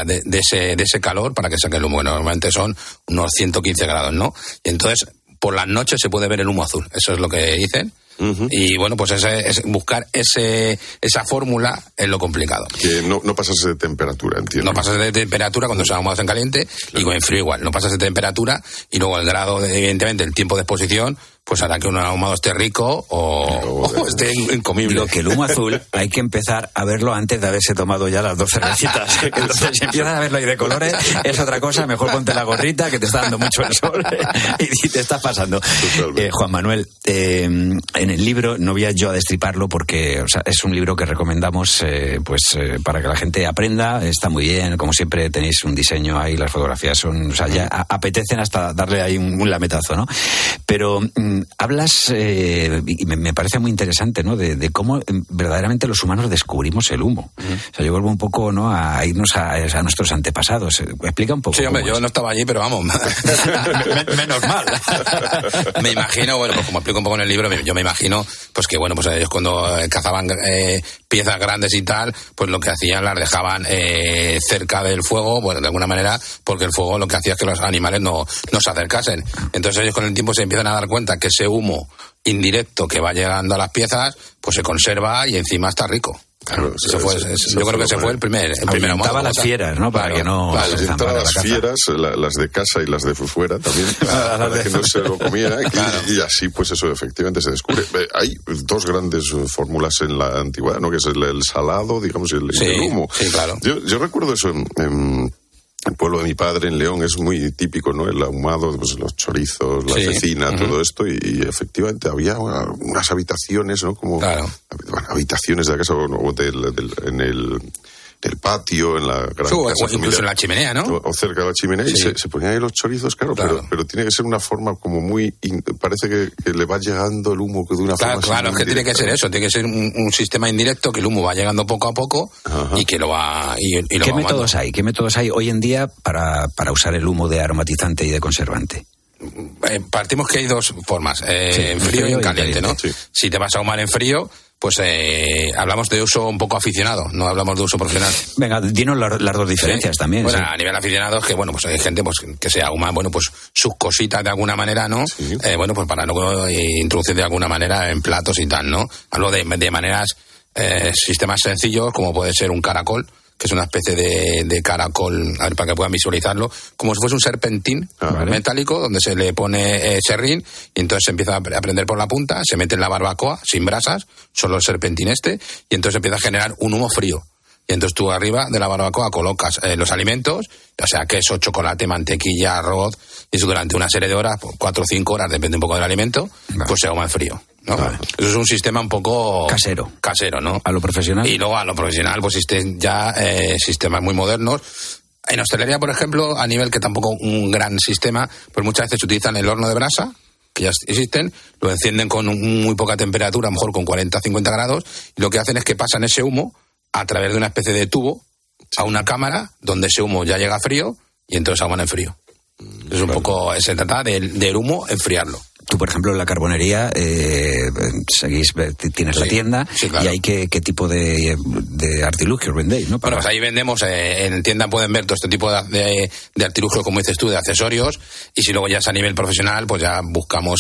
de ese calor para que saque el humo, que normalmente son unos 115 grados, ¿no? Y entonces, por las noches se puede ver el humo azul, eso es lo que dicen. Uh-huh. Y bueno, pues buscar esa fórmula es lo complicado. Que no pasas de temperatura, entiendo. No pasas de temperatura cuando se ahumados en caliente, claro. Y en frío igual, no pasas de temperatura y luego el grado, evidentemente, el tiempo de exposición, pues hará que un ahumado esté rico o esté incomible. Lo que el humo azul hay que empezar a verlo antes de haberse tomado ya las dos cervecitas. Entonces si empiezas a verlo ahí de colores, es otra cosa, mejor ponte la gorrita que te está dando mucho el sol y te estás pasando. Juan Manuel, en el libro no voy yo a destriparlo porque, o sea, es un libro que recomendamos para que la gente aprenda, está muy bien, como siempre tenéis un diseño ahí, las fotografías son, o sea, ya apetecen hasta darle ahí un lametazo, ¿no? Pero hablas, y me parece muy interesante, ¿no? De cómo verdaderamente los humanos descubrimos el humo. O sea, yo vuelvo un poco, ¿no?, a irnos a nuestros antepasados. Explica un poco. Sí, hombre, yo no estaba allí, pero vamos, menos mal. Me imagino, bueno, pues como explico un poco en el libro, yo me imagino pues que, bueno, pues ellos cuando cazaban piezas grandes y tal, pues lo que hacían, las dejaban cerca del fuego, bueno, de alguna manera, porque el fuego lo que hacía es que los animales no se acercasen. Entonces ellos con el tiempo se empiezan a dar cuenta que ese humo indirecto que va llegando a las piezas, pues se conserva y encima está rico. Claro, yo creo que ese fue el primer amor. Estaba las fieras, ¿no? Para que no. Estaba las fieras, las de casa y las de fuera también, para que no se lo comiera. Claro. Y así, pues eso efectivamente se descubre. Hay dos grandes fórmulas en la antigüedad, ¿no? Que es el salado, digamos, y el humo. Sí, claro. Yo recuerdo eso en el pueblo de mi padre, en León, es muy típico, ¿no? El ahumado, pues los chorizos, la cecina, todo esto, y efectivamente había unas habitaciones, ¿no? Como habitaciones de la casa o del patio, en la gran casa, incluso en la chimenea, ¿no? O cerca de la chimenea, y se ponían ahí los chorizos, claro. Pero tiene que ser una forma como muy... parece que le va llegando el humo de una forma... Claro, es que tiene que ser eso, tiene que ser un sistema indirecto, que el humo va llegando poco a poco. Ajá. Y que lo va... Y lo ¿Qué métodos hay hoy en día para usar el humo de aromatizante y de conservante? Partimos que hay dos formas, en frío y en caliente, ¿no? Sí. Si te vas a ahumar en frío... Pues hablamos de uso un poco aficionado, no hablamos de uso profesional. Venga, dinos las dos diferencias también. Bueno, a nivel aficionado es que, bueno, pues hay gente pues que se ahuma, bueno, pues sus cositas de alguna manera, ¿no? Sí. Bueno, pues para luego introducir de alguna manera en platos y tal, ¿no? Hablo de maneras, sistemas sencillos, como puede ser un caracol, que es una especie de caracol, a ver, para que puedan visualizarlo, como si fuese un serpentín metálico, donde se le pone serrín, y entonces se empieza a prender por la punta, se mete en la barbacoa, sin brasas, solo el serpentín este, y entonces empieza a generar un humo frío. Y entonces tú arriba de la barbacoa colocas los alimentos, o sea, queso, chocolate, mantequilla, arroz, y eso durante una serie de horas, 4 o 5 horas, depende un poco del alimento, pues se ahuma en frío, ¿no? Vale. Eso es un sistema un poco... Casero, ¿no? A lo profesional. Y luego a lo profesional, pues existen ya sistemas muy modernos. En hostelería, por ejemplo, a nivel que tampoco un gran sistema, pues muchas veces utilizan el horno de brasa, que ya existen, lo encienden con muy poca temperatura, a lo mejor con 40 o 50 grados, y lo que hacen es que pasan ese humo a través de una especie de tubo a una cámara donde ese humo ya llega frío y entonces aguan en frío. Es un poco, se trata del humo, enfriarlo. Tú, por ejemplo, en la carbonería, tienes la tienda, y hay qué tipo de artilugios vendéis, ¿no? Bueno, pues ahí vendemos, en tienda pueden ver todo este tipo de artilugios, como dices tú, de accesorios, y si luego ya es a nivel profesional, pues ya buscamos,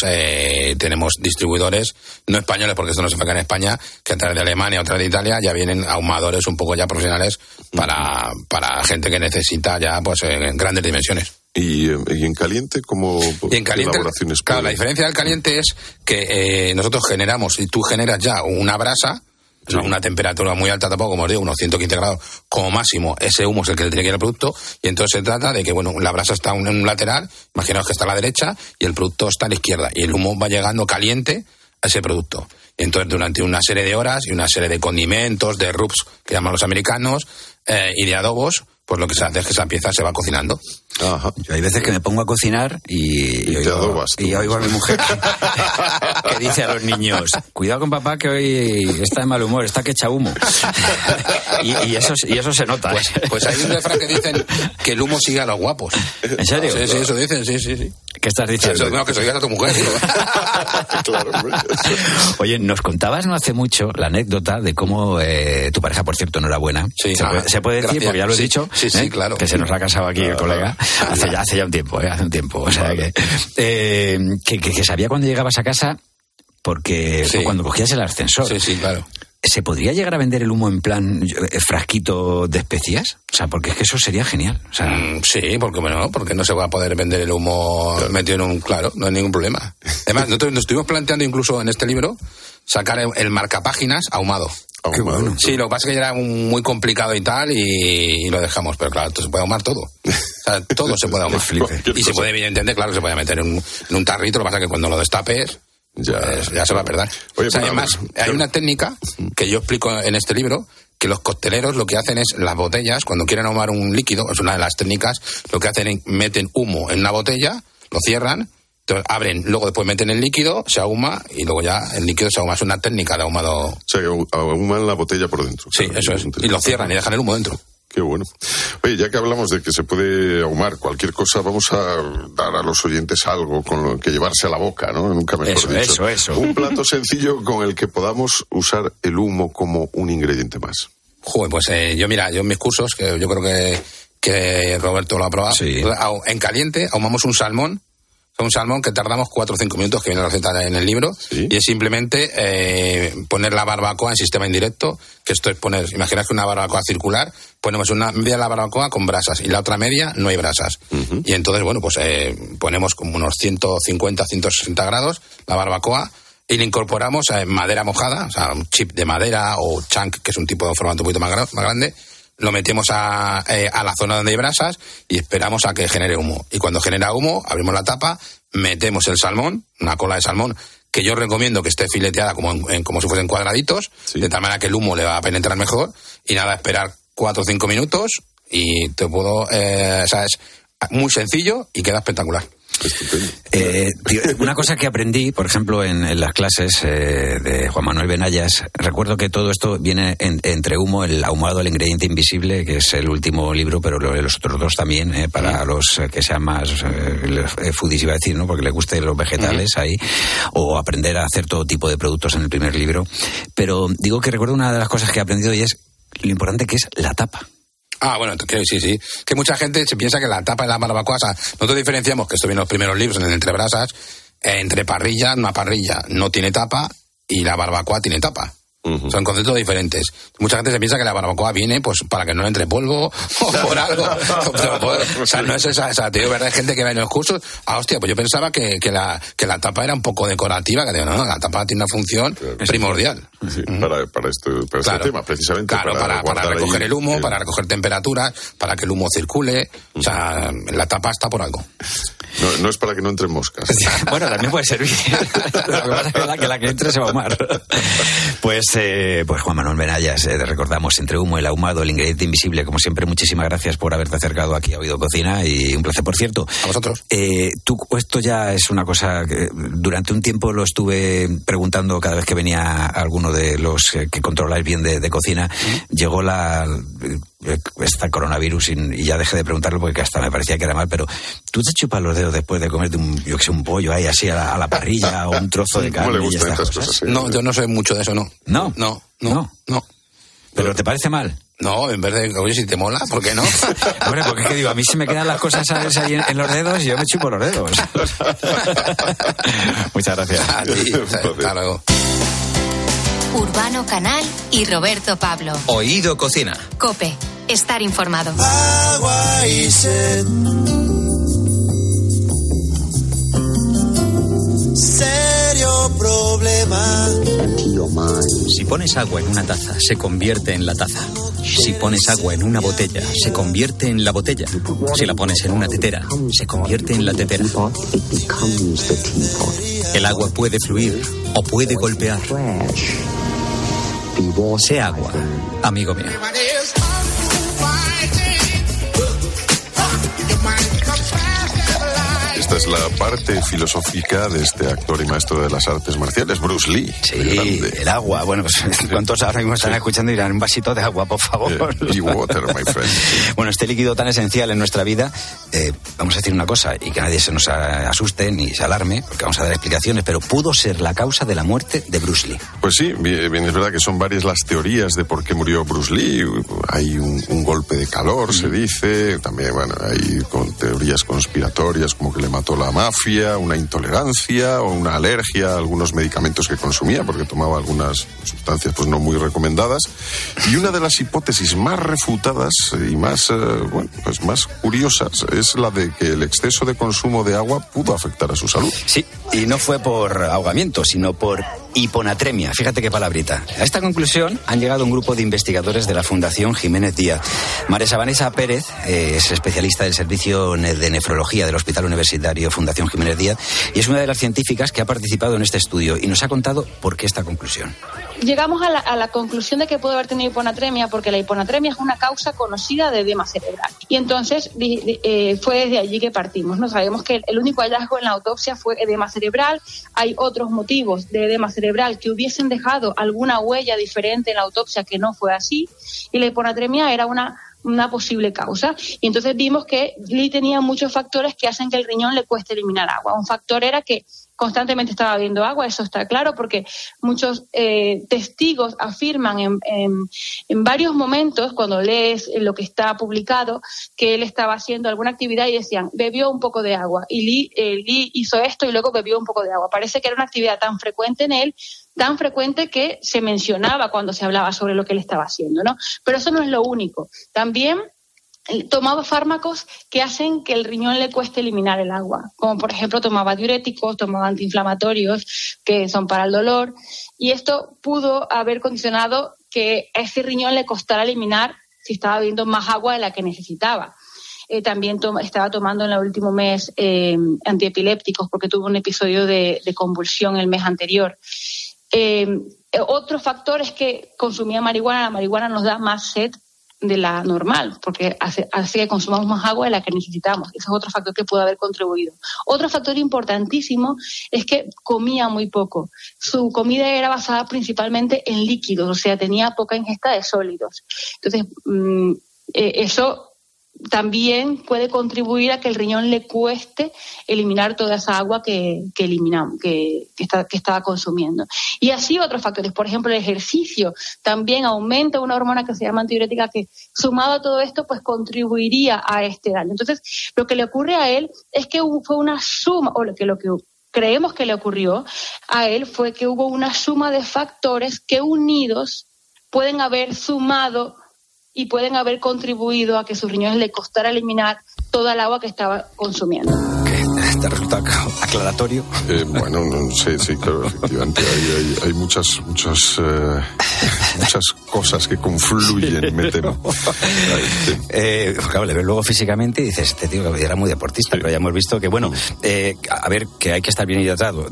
tenemos distribuidores, no españoles, porque esto no se fabrica en España, que a través de Alemania o a través de Italia ya vienen ahumadores un poco ya profesionales para gente que necesita ya, pues, en grandes dimensiones. ¿Y en caliente como elaboraciones? Claro, la diferencia del caliente es que nosotros generamos, y tú generas ya una brasa, a una temperatura muy alta tampoco, como os digo, unos 115 grados como máximo, ese humo es el que le tiene que ir al producto, y entonces se trata de que, bueno, la brasa está en un lateral, imaginaos que está a la derecha, y el producto está a la izquierda, y el humo va llegando caliente a ese producto. Entonces, durante una serie de horas y una serie de condimentos, de rubs, que llaman los americanos, y de adobos, pues lo que se hace es que esa pieza se va cocinando. Ajá. Yo hay veces que me pongo a cocinar y oigo a mi mujer que dice a los niños: cuidado con papá, que hoy está de mal humor, está que echa humo. y eso se nota. Pues hay un refrán que dicen que el humo sigue a los guapos. ¿En serio? Sí, sí, eso dicen, sí. ¿Qué estás diciendo? Eso, no, que soy a tu mujer. Claro, hombre. Oye, nos contabas no hace mucho la anécdota de cómo tu pareja, por cierto, enhorabuena. Sí, se puede decir, porque ya lo he dicho. Sí, claro. Que se nos la ha casado aquí el colega. Hace ya un tiempo, hace un tiempo. O sea, que sabía cuando llegabas a casa, porque cuando cogías el ascensor. Sí, claro. ¿Se podría llegar a vender el humo en plan frasquito de especias? O sea, porque es que eso sería genial. O sea, sí, porque no se va a poder vender el humo metido en un... Claro, no hay ningún problema. Además, nosotros nos estuvimos planteando incluso en este libro sacar el marcapáginas ahumado. Qué bueno. Sí, lo que pasa es que ya era muy complicado y tal, y lo dejamos. Pero claro, se puede ahumar todo. O sea, todo se puede ahumar. Y se puede, evidentemente, claro, se puede meter en un tarrito. Lo que pasa es que cuando lo destapes... Ya se va a perder. Oye, o sea, además, hay una técnica que yo explico en este libro, que los cocteleros lo que hacen es, las botellas, cuando quieren ahumar un líquido, es una de las técnicas, lo que hacen es meten humo en una botella, lo cierran Entonces abren, luego después meten el líquido, se ahuma y luego ya el líquido se ahuma. Es una técnica de ahumado. O sea, que ahuman la botella por dentro. Sí, claro, eso es. Y lo cierran y dejan el humo dentro. Qué bueno. Oye, ya que hablamos de que se puede ahumar cualquier cosa, vamos a dar a los oyentes algo con lo que llevarse a la boca, ¿no? Nunca mejor dicho. Eso. Un plato sencillo con el que podamos usar el humo como un ingrediente más. Joder, pues yo en mis cursos, que yo creo que Roberto lo ha probado, sí. En caliente ahumamos un salmón. Un salmón que tardamos 4 o 5 minutos, que viene la receta en el libro, ¿sí? Y es simplemente poner la barbacoa en sistema indirecto, que esto es poner, imaginaos que una barbacoa circular, ponemos una media de la barbacoa con brasas y la otra media no hay brasas. Uh-huh. Y entonces, bueno, pues ponemos como unos 150, 160 grados la barbacoa y le incorporamos madera mojada, o sea, un chip de madera o chunk, que es un tipo de formato un poquito más grande. Lo metemos a la zona donde hay brasas y esperamos a que genere humo. Y cuando genera humo, abrimos la tapa, metemos el salmón, una cola de salmón, que yo recomiendo que esté fileteada como si fuesen cuadraditos, sí. De tal manera que el humo le va a penetrar mejor. Y nada, esperar 4 o 5 minutos y te puedo... es muy sencillo y queda espectacular. Tío, una cosa que aprendí, por ejemplo, en las clases de Juan Manuel Benayas, recuerdo que todo esto viene entre humo, el ahumado, el ingrediente invisible, que es el último libro, pero los otros dos también, para los que sean más foodies, iba a decir, ¿no? Porque les gusten los vegetales ahí, o aprender a hacer todo tipo de productos en el primer libro. Pero digo que recuerdo una de las cosas que he aprendido y es lo importante que es la tapa. Ah, bueno, sí. Que mucha gente se piensa que la tapa de la barbacoa, o sea, nosotros diferenciamos, que esto viene en los primeros libros, en el entre brasas, entre parrilla, una parrilla no tiene tapa y la barbacoa tiene tapa. Uh-huh. Son conceptos diferentes. Mucha gente se piensa que la barbacoa viene pues para que no le entre polvo o por algo. O sea, no es esa. Te digo, ¿verdad? Hay gente que va en los cursos. Ah, hostia, pues yo pensaba que la tapa era un poco decorativa. Que digo, no, la tapa tiene una función primordial. Sí, para claro, este tema, precisamente. Claro, para recoger el humo, para recoger temperaturas, para que el humo circule. O sea, la tapa está por algo. No es para que no entren moscas. Bueno, también puede servir. La verdad es que la que entre se va a ahumar. Pues Juan Manuel Benayas, te recordamos entre humo, el ahumado, el ingrediente invisible. Como siempre, muchísimas gracias por haberte acercado aquí a Oído Cocina y un placer, por cierto. A vosotros. Tú, esto ya es una cosa que durante un tiempo lo estuve preguntando cada vez que venía alguno de los que controláis bien de cocina. ¿Mm? Llegó esta coronavirus y ya dejé de preguntarlo porque hasta me parecía que era mal, pero ¿tú te chupas los dedos después de comerte un pollo ahí así a la parrilla o un trozo de carne? ¿Cómo le gustan estas cosas? No, yo no soy mucho de eso, no. No. ¿Pero te parece mal? No, en vez de, oye, si te mola, ¿por qué no? Bueno, porque es que digo, a mí se me quedan las cosas ahí en los dedos y yo me chupo los dedos. Muchas gracias. A ti, hasta luego. Urbano Canal y Roberto Pablo. Oído Cocina. COPE. Estar informado. Agua y sed. Serio problema. Si pones agua en una taza, se convierte en la taza. Si pones agua en una botella, se convierte en la botella. Si la pones en una tetera, se convierte en la tetera. El agua puede fluir o puede golpear. Sé agua, amigo mío. Esta es la parte filosófica de este actor y maestro de las artes marciales, Bruce Lee. Sí, el agua. Bueno, pues ¿cuántos ahora mismo están escuchando y dirán un vasito de agua, por favor? Y water, my friend. Bueno, este líquido tan esencial en nuestra vida, vamos a decir una cosa, y que nadie se nos asuste ni se alarme, porque vamos a dar explicaciones, pero pudo ser la causa de la muerte de Bruce Lee. Pues sí, bien, es verdad que son varias las teorías de por qué murió Bruce Lee. Hay un golpe de calor, se dice, también, bueno, hay teorías conspiratorias como que le mató la mafia, una intolerancia o una alergia a algunos medicamentos que consumía, porque tomaba algunas sustancias pues no muy recomendadas. Y una de las hipótesis más refutadas y más más curiosas es la de que el exceso de consumo de agua pudo afectar a su salud. Sí, y no fue por ahogamiento, sino por hiponatremia. Fíjate qué palabrita. A esta conclusión han llegado un grupo de investigadores de la Fundación Jiménez Díaz. Marisa Vanessa Pérez es especialista del servicio de nefrología del Hospital Universitario Fundación Jiménez Díaz y es una de las científicas que ha participado en este estudio y nos ha contado por qué esta conclusión. Llegamos a la conclusión de que puede haber tenido hiponatremia porque la hiponatremia es una causa conocida de edema cerebral. Y entonces fue desde allí que partimos, ¿no? Sabemos que el único hallazgo en la autopsia fue edema cerebral. Hay otros motivos de edema cerebral que hubiesen dejado alguna huella diferente en la autopsia que no fue así. Y la hiponatremia era una posible causa. Y entonces vimos que Lee tenía muchos factores que hacen que el riñón le cueste eliminar agua. Un factor era que constantemente estaba bebiendo agua, eso está claro, porque muchos testigos afirman en varios momentos, cuando lees lo que está publicado, que él estaba haciendo alguna actividad y decían, bebió un poco de agua, y Lee hizo esto y luego bebió un poco de agua. Parece que era una actividad tan frecuente en él, tan frecuente que se mencionaba cuando se hablaba sobre lo que él estaba haciendo, ¿no? Pero eso no es lo único. También tomaba fármacos que hacen que el riñón le cueste eliminar el agua, como por ejemplo tomaba diuréticos, tomaba antiinflamatorios que son para el dolor, y esto pudo haber condicionado que a ese riñón le costara eliminar si estaba bebiendo más agua de la que necesitaba. También estaba tomando en el último mes antiepilépticos porque tuvo un episodio de convulsión el mes anterior. Otro factor es que consumía marihuana. La marihuana nos da más sed de la normal, porque hace que consumamos más agua de la que necesitamos. Ese es otro factor que puede haber contribuido. Otro factor importantísimo es que comía muy poco. Su comida era basada principalmente en líquidos, o sea, tenía poca ingesta de sólidos. Entonces, eso también puede contribuir a que el riñón le cueste eliminar toda esa agua que estaba consumiendo. Y así otros factores, por ejemplo, el ejercicio también aumenta una hormona que se llama antidiurética, que sumado a todo esto pues contribuiría a este daño. Entonces, lo que le ocurre a él es que fue una suma, o lo que creemos que le ocurrió a él fue que hubo una suma de factores que unidos pueden haber sumado y pueden haber contribuido a que sus riñones le costara eliminar toda el agua que estaba consumiendo. ¿Qué? ¿Te resulta aclaratorio? Bueno, no, sí, claro, efectivamente. Hay muchas cosas que confluyen, sí, me temo. Claro, le ves luego físicamente y dices, este tío era muy deportista, sí, pero ya hemos visto que, bueno, a ver, que hay que estar bien hidratados,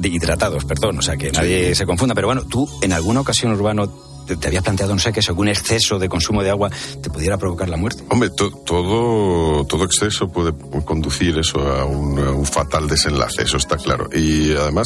o sea, que nadie se confunda. Pero bueno, tú en alguna ocasión, Urbano, te habías planteado, no sé, que según exceso de consumo de agua te pudiera provocar la muerte. Hombre, todo exceso puede conducir eso a un fatal desenlace, eso está claro. Y además,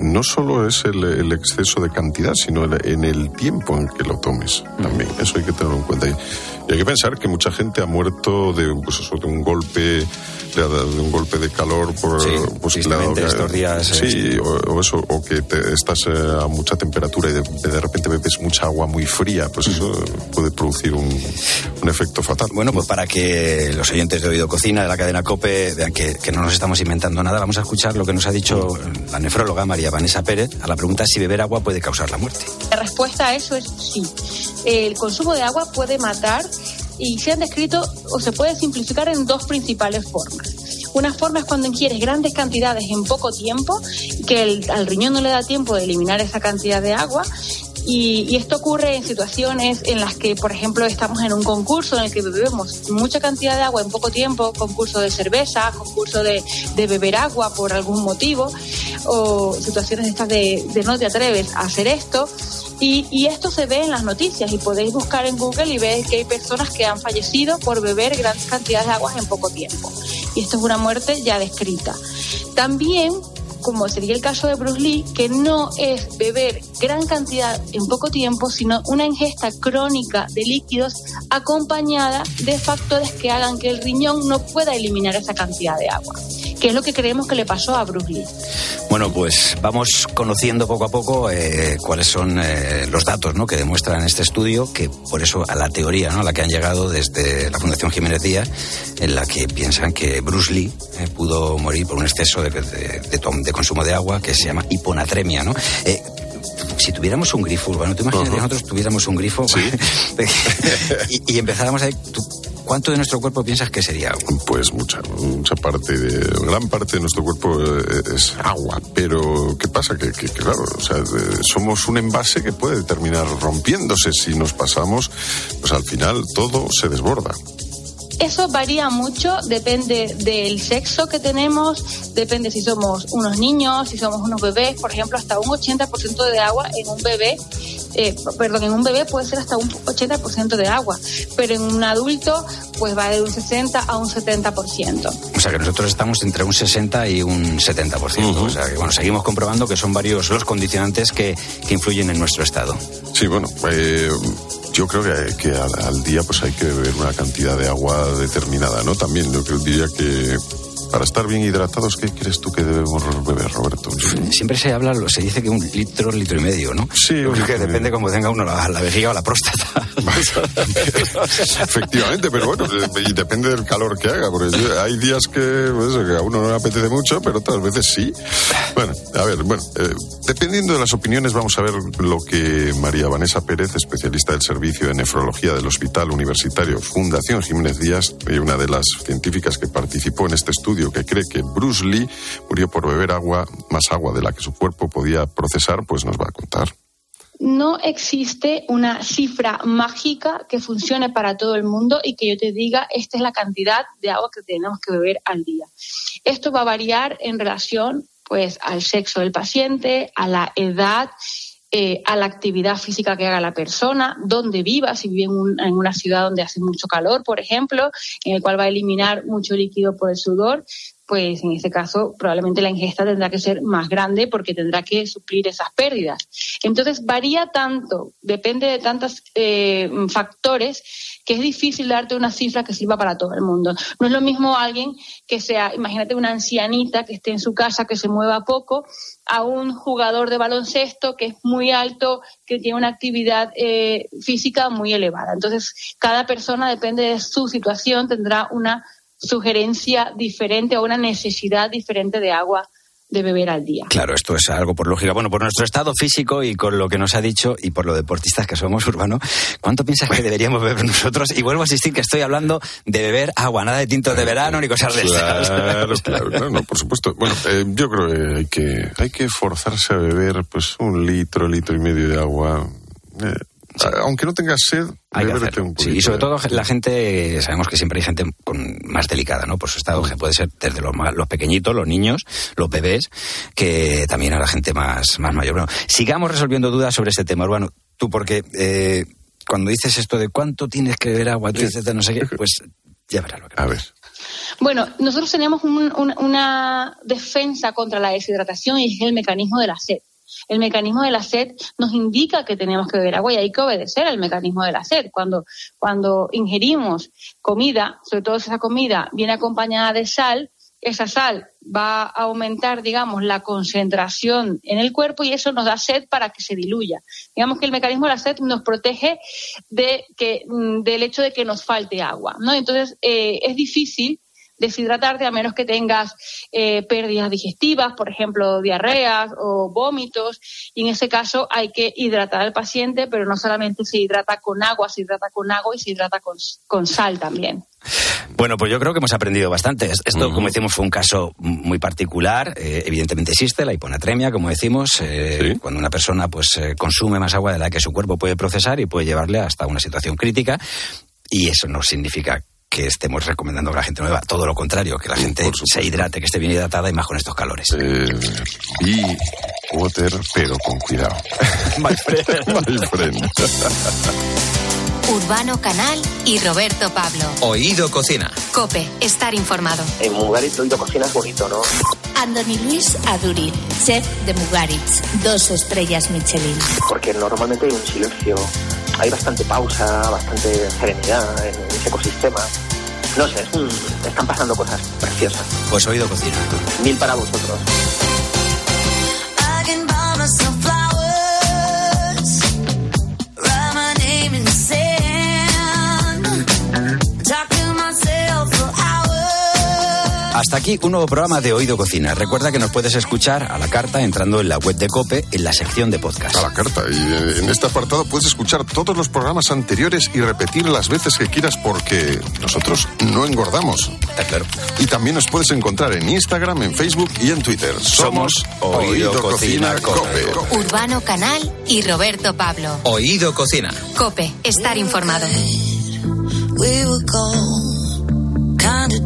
no solo es el exceso de cantidad, sino en el tiempo en que lo tomes también. Eso hay que tenerlo en cuenta. Y hay que pensar que mucha gente ha muerto de un golpe de calor por, sí, pues claro, estos días, sí, o eso, o que estás a mucha temperatura y de repente bebes mucha agua muy fría, pues eso puede producir un efecto fatal. Bueno, pues para que los oyentes de Oído Cocina, de la cadena COPE, vean que no nos estamos inventando nada, vamos a escuchar lo que nos ha dicho la nefróloga María Vanessa Pérez a la pregunta si beber agua puede causar la muerte. La respuesta a eso es sí. El consumo de agua puede matar y se han descrito o se puede simplificar en dos principales formas. Una forma es cuando ingieres grandes cantidades en poco tiempo, que al riñón no le da tiempo de eliminar esa cantidad de agua. Y esto ocurre en situaciones en las que, por ejemplo, estamos en un concurso en el que bebemos mucha cantidad de agua en poco tiempo, concurso de cerveza, concurso de beber agua por algún motivo, o situaciones estas de no te atreves a hacer esto. Y esto se ve en las noticias y podéis buscar en Google y veis que hay personas que han fallecido por beber grandes cantidades de agua en poco tiempo. Y esto es una muerte ya descrita. También, como sería el caso de Bruce Lee, que no es beber gran cantidad en poco tiempo, sino una ingesta crónica de líquidos acompañada de factores que hagan que el riñón no pueda eliminar esa cantidad de agua, que es lo que creemos que le pasó a Bruce Lee. Bueno, pues vamos conociendo poco a poco cuáles son los datos, ¿no?, que demuestran este estudio, que por eso a la teoría, ¿no?, a la que han llegado desde la Fundación Jiménez Díaz, en la que piensan que Bruce Lee pudo morir por un exceso de consumo de agua que se llama hiponatremia, ¿no? Si tuviéramos un grifo, Urbano, ¿te imaginas que nosotros tuviéramos un grifo? ¿Sí? y empezáramos a... ¿Cuánto de nuestro cuerpo piensas que sería agua? Pues mucha parte, gran parte de nuestro cuerpo es agua. Pero ¿qué pasa? Que claro, o sea, somos un envase que puede terminar rompiéndose si nos pasamos, pues al final todo se desborda. Eso varía mucho, depende del sexo que tenemos, depende si somos unos niños, si somos unos bebés. Por ejemplo, hasta un 80% de agua en un bebé, en un bebé puede ser hasta un 80% de agua, pero en un adulto pues va de un 60 a un 70%. O sea que nosotros estamos entre un 60 y un 70%. Uh-huh. O sea que bueno, seguimos comprobando que son varios los condicionantes que influyen en nuestro estado. Sí, bueno, yo creo que al día pues hay que beber una cantidad de agua determinada, ¿no? También yo creo, diría que para estar bien hidratados, ¿qué crees tú que debemos beber, Roberto? Siempre se dice que litro y medio, ¿no? Sí. Que depende cómo tenga uno la vejiga o la próstata. Efectivamente, pero bueno, y depende del calor que haga, porque hay días que a uno no le apetece mucho, pero otras veces sí. Bueno, a ver, dependiendo de las opiniones, vamos a ver lo que María Vanessa Pérez, especialista del Servicio de Nefrología del Hospital Universitario Fundación Jiménez Díaz, una de las científicas que participó en este estudio, que cree que Bruce Lee murió por beber agua, más agua de la que su cuerpo podía procesar, pues nos va a contar. No existe una cifra mágica que funcione para todo el mundo y que yo te diga esta es la cantidad de agua que tenemos que beber al día. Esto va a variar en relación pues al sexo del paciente, a la edad, a la actividad física que haga la persona, donde viva, si vive en una ciudad donde hace mucho calor, por ejemplo, en el cual va a eliminar mucho líquido por el sudor, pues en este caso probablemente la ingesta tendrá que ser más grande porque tendrá que suplir esas pérdidas. Entonces varía tanto, depende de tantos factores, que es difícil darte una cifra que sirva para todo el mundo. No es lo mismo alguien que sea, imagínate una ancianita que esté en su casa, que se mueva poco, a un jugador de baloncesto que es muy alto, que tiene una actividad física muy elevada. Entonces, cada persona, depende de su situación, tendrá una sugerencia diferente o una necesidad diferente de agua de beber al día. Claro, esto es algo por lógica. Bueno, por nuestro estado físico y con lo que nos ha dicho y por lo deportistas que somos, Urbano, ¿cuánto piensas que deberíamos beber nosotros? Y vuelvo a insistir que estoy hablando de beber agua, nada de tintos de verano ni cosas de estas. Claro, no, por supuesto. Bueno, yo creo que hay que forzarse a beber pues un litro y medio de agua. Sí. Aunque no tengas sed, hay que hacer. Un poquito. Sí, y sobre todo la gente, sabemos que siempre hay gente más delicada, ¿no? Por su estado, que puede ser desde los pequeñitos, los niños, los bebés, que también a la gente más mayor. Bueno, sigamos resolviendo dudas sobre este tema, Urbano. Tú, porque cuando dices esto de cuánto tienes que beber agua, tú dices de no sé qué, pues ya verás lo que... A ver. Bueno, nosotros tenemos una defensa contra la deshidratación y es el mecanismo de la sed. El mecanismo de la sed nos indica que tenemos que beber agua y hay que obedecer al mecanismo de la sed. Cuando ingerimos comida, sobre todo si esa comida viene acompañada de sal, esa sal va a aumentar, digamos, la concentración en el cuerpo y eso nos da sed para que se diluya. Digamos que el mecanismo de la sed nos protege del hecho de que nos falte agua, ¿no? Entonces, es difícil deshidratarte a menos que tengas pérdidas digestivas, por ejemplo, diarreas o vómitos, y en ese caso hay que hidratar al paciente, pero no solamente se hidrata con agua, se hidrata con agua y se hidrata con sal también. Bueno, pues yo creo que hemos aprendido bastante. Esto, como decimos, fue un caso muy particular. Evidentemente existe la hiponatremia, como decimos, ¿sí? Cuando una persona consume más agua de la que su cuerpo puede procesar y puede llevarle hasta una situación crítica, y eso no significa que estemos recomendando que la gente no beba, todo lo contrario, que la gente se hidrate, que esté bien hidratada y más con estos calores. Y water, pero con cuidado. My friend. My friend. Urbano Canal y Roberto Pablo. Oído Cocina. COPE, estar informado. En Mugaritz, Oído Cocina es bonito, ¿no? Andoni Luis Aduriz, chef de Mugaritz, 2 estrellas Michelin. Porque normalmente hay un silencio, hay bastante pausa, bastante serenidad en ese ecosistema. No sé, están pasando cosas preciosas. Pues Oído Cocina. 1000 para vosotros. Hasta aquí un nuevo programa de Oído Cocina. Recuerda que nos puedes escuchar a la carta entrando en la web de COPE en la sección de podcast. A la carta. Y en este apartado puedes escuchar todos los programas anteriores y repetir las veces que quieras porque nosotros no engordamos. Está claro. Y también nos puedes encontrar en Instagram, en Facebook y en Twitter. Somos Oído Cocina COPE. Urbano Canal y Roberto Pablo. Oído Cocina. COPE. Estar informado. We were gold, kind of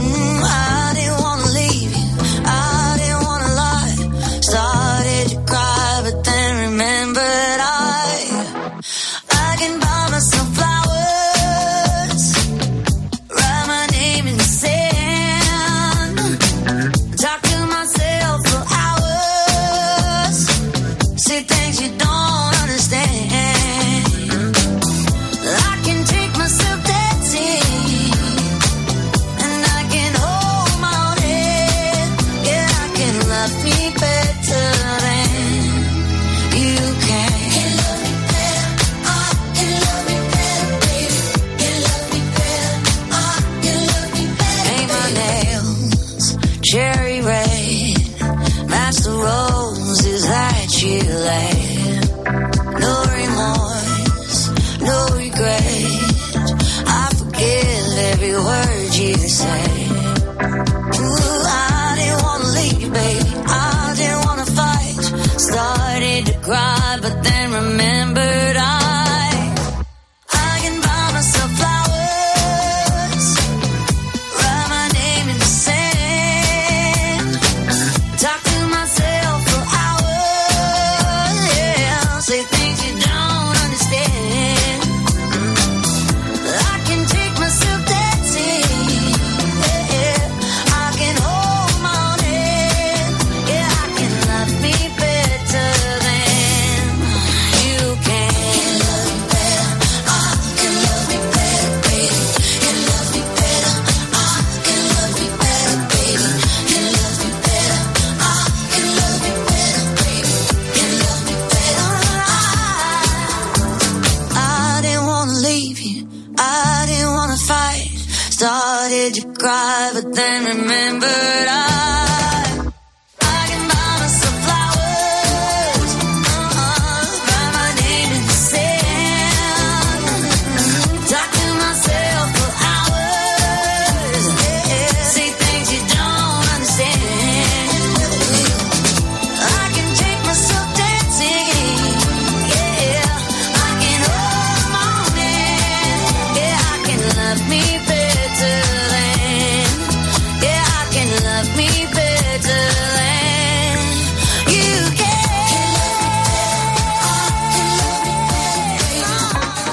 I didn't want to leave you, I didn't want to lie. Started to cry, but then remembered I can buy myself flowers.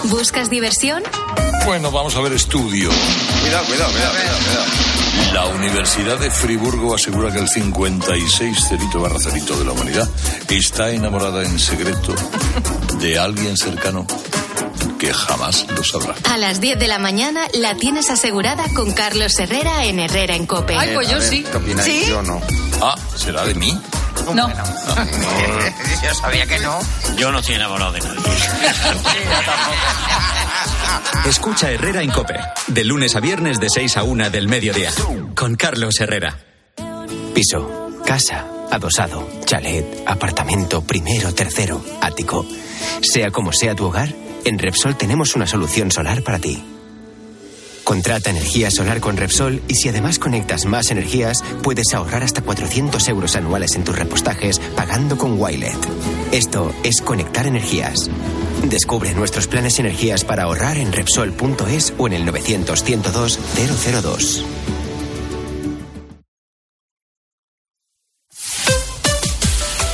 ¿Buscas diversión? Bueno, vamos a ver estudio. Cuidado. La Universidad de Friburgo asegura que el 56% de la humanidad está enamorada en secreto de alguien cercano que jamás lo sabrá. A las 10 de la mañana la tienes asegurada con Carlos Herrera en Herrera en Cope. Ay, pues yo ver, sí. ¿Qué opinas? ¿Sí? Yo no. Ah, ¿será de mí? No. Yo sabía que no. Yo no estoy enamorado de nadie. Escucha Herrera en COPE, de lunes a viernes de 6 a 1 del mediodía, con Carlos Herrera. Piso, casa, adosado, chalet, apartamento, primero, tercero, ático. Sea como sea tu hogar, en Repsol tenemos una solución solar para ti. Contrata energía solar con Repsol y si además conectas más energías, puedes ahorrar hasta 400 euros anuales en tus repostajes pagando con Wilet. Esto es conectar energías. Descubre nuestros planes energías para ahorrar en Repsol.es o en el 900 102 002.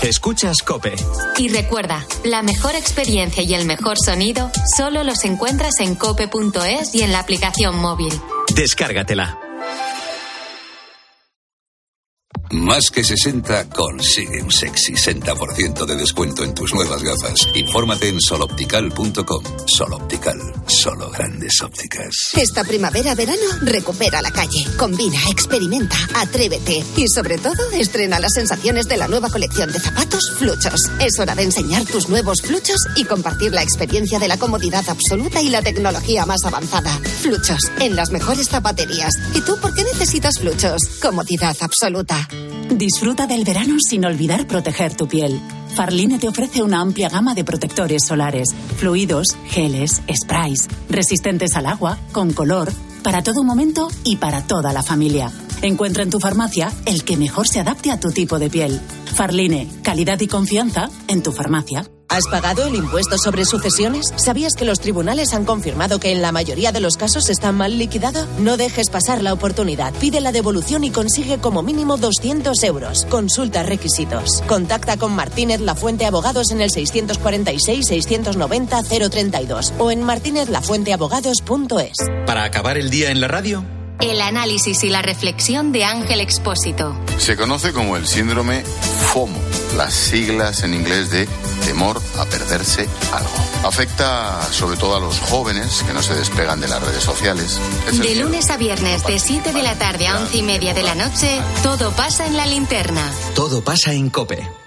Escuchas COPE. Y recuerda, la mejor experiencia y el mejor sonido solo los encuentras en cope.es y en la aplicación móvil. Descárgatela. Más que 60 consigue un sexy 60% de descuento en tus nuevas gafas. Infórmate en soloptical.com. Soloptical, solo grandes ópticas. Esta primavera-verano, recupera la calle, combina, experimenta, atrévete y sobre todo estrena las sensaciones de la nueva colección de zapatos Fluchos. Es hora de enseñar tus nuevos Fluchos y compartir la experiencia de la comodidad absoluta y la tecnología más avanzada. Fluchos, en las mejores zapaterías. ¿Y tú por qué necesitas Fluchos? Comodidad absoluta. Disfruta del verano sin olvidar proteger tu piel. Farline te ofrece una amplia gama de protectores solares, fluidos, geles, sprays, resistentes al agua, con color, para todo momento y para toda la familia. Encuentra en tu farmacia el que mejor se adapte a tu tipo de piel. Farline, calidad y confianza en tu farmacia. ¿Has pagado el impuesto sobre sucesiones? ¿Sabías que los tribunales han confirmado que en la mayoría de los casos está mal liquidado? No dejes pasar la oportunidad. Pide la devolución y consigue como mínimo 200 euros. Consulta requisitos. Contacta con Martínez Lafuente Abogados en el 646-690-032 o en martinezlafuenteabogados.es. Para acabar el día en la radio... El análisis y la reflexión de Ángel Expósito. Se conoce como el síndrome FOMO, las siglas en inglés de temor a perderse algo. Afecta sobre todo a los jóvenes que no se despegan de las redes sociales. De lunes a viernes, de 7 de la tarde a 11:30 de la noche, todo pasa en La Linterna. Todo pasa en COPE.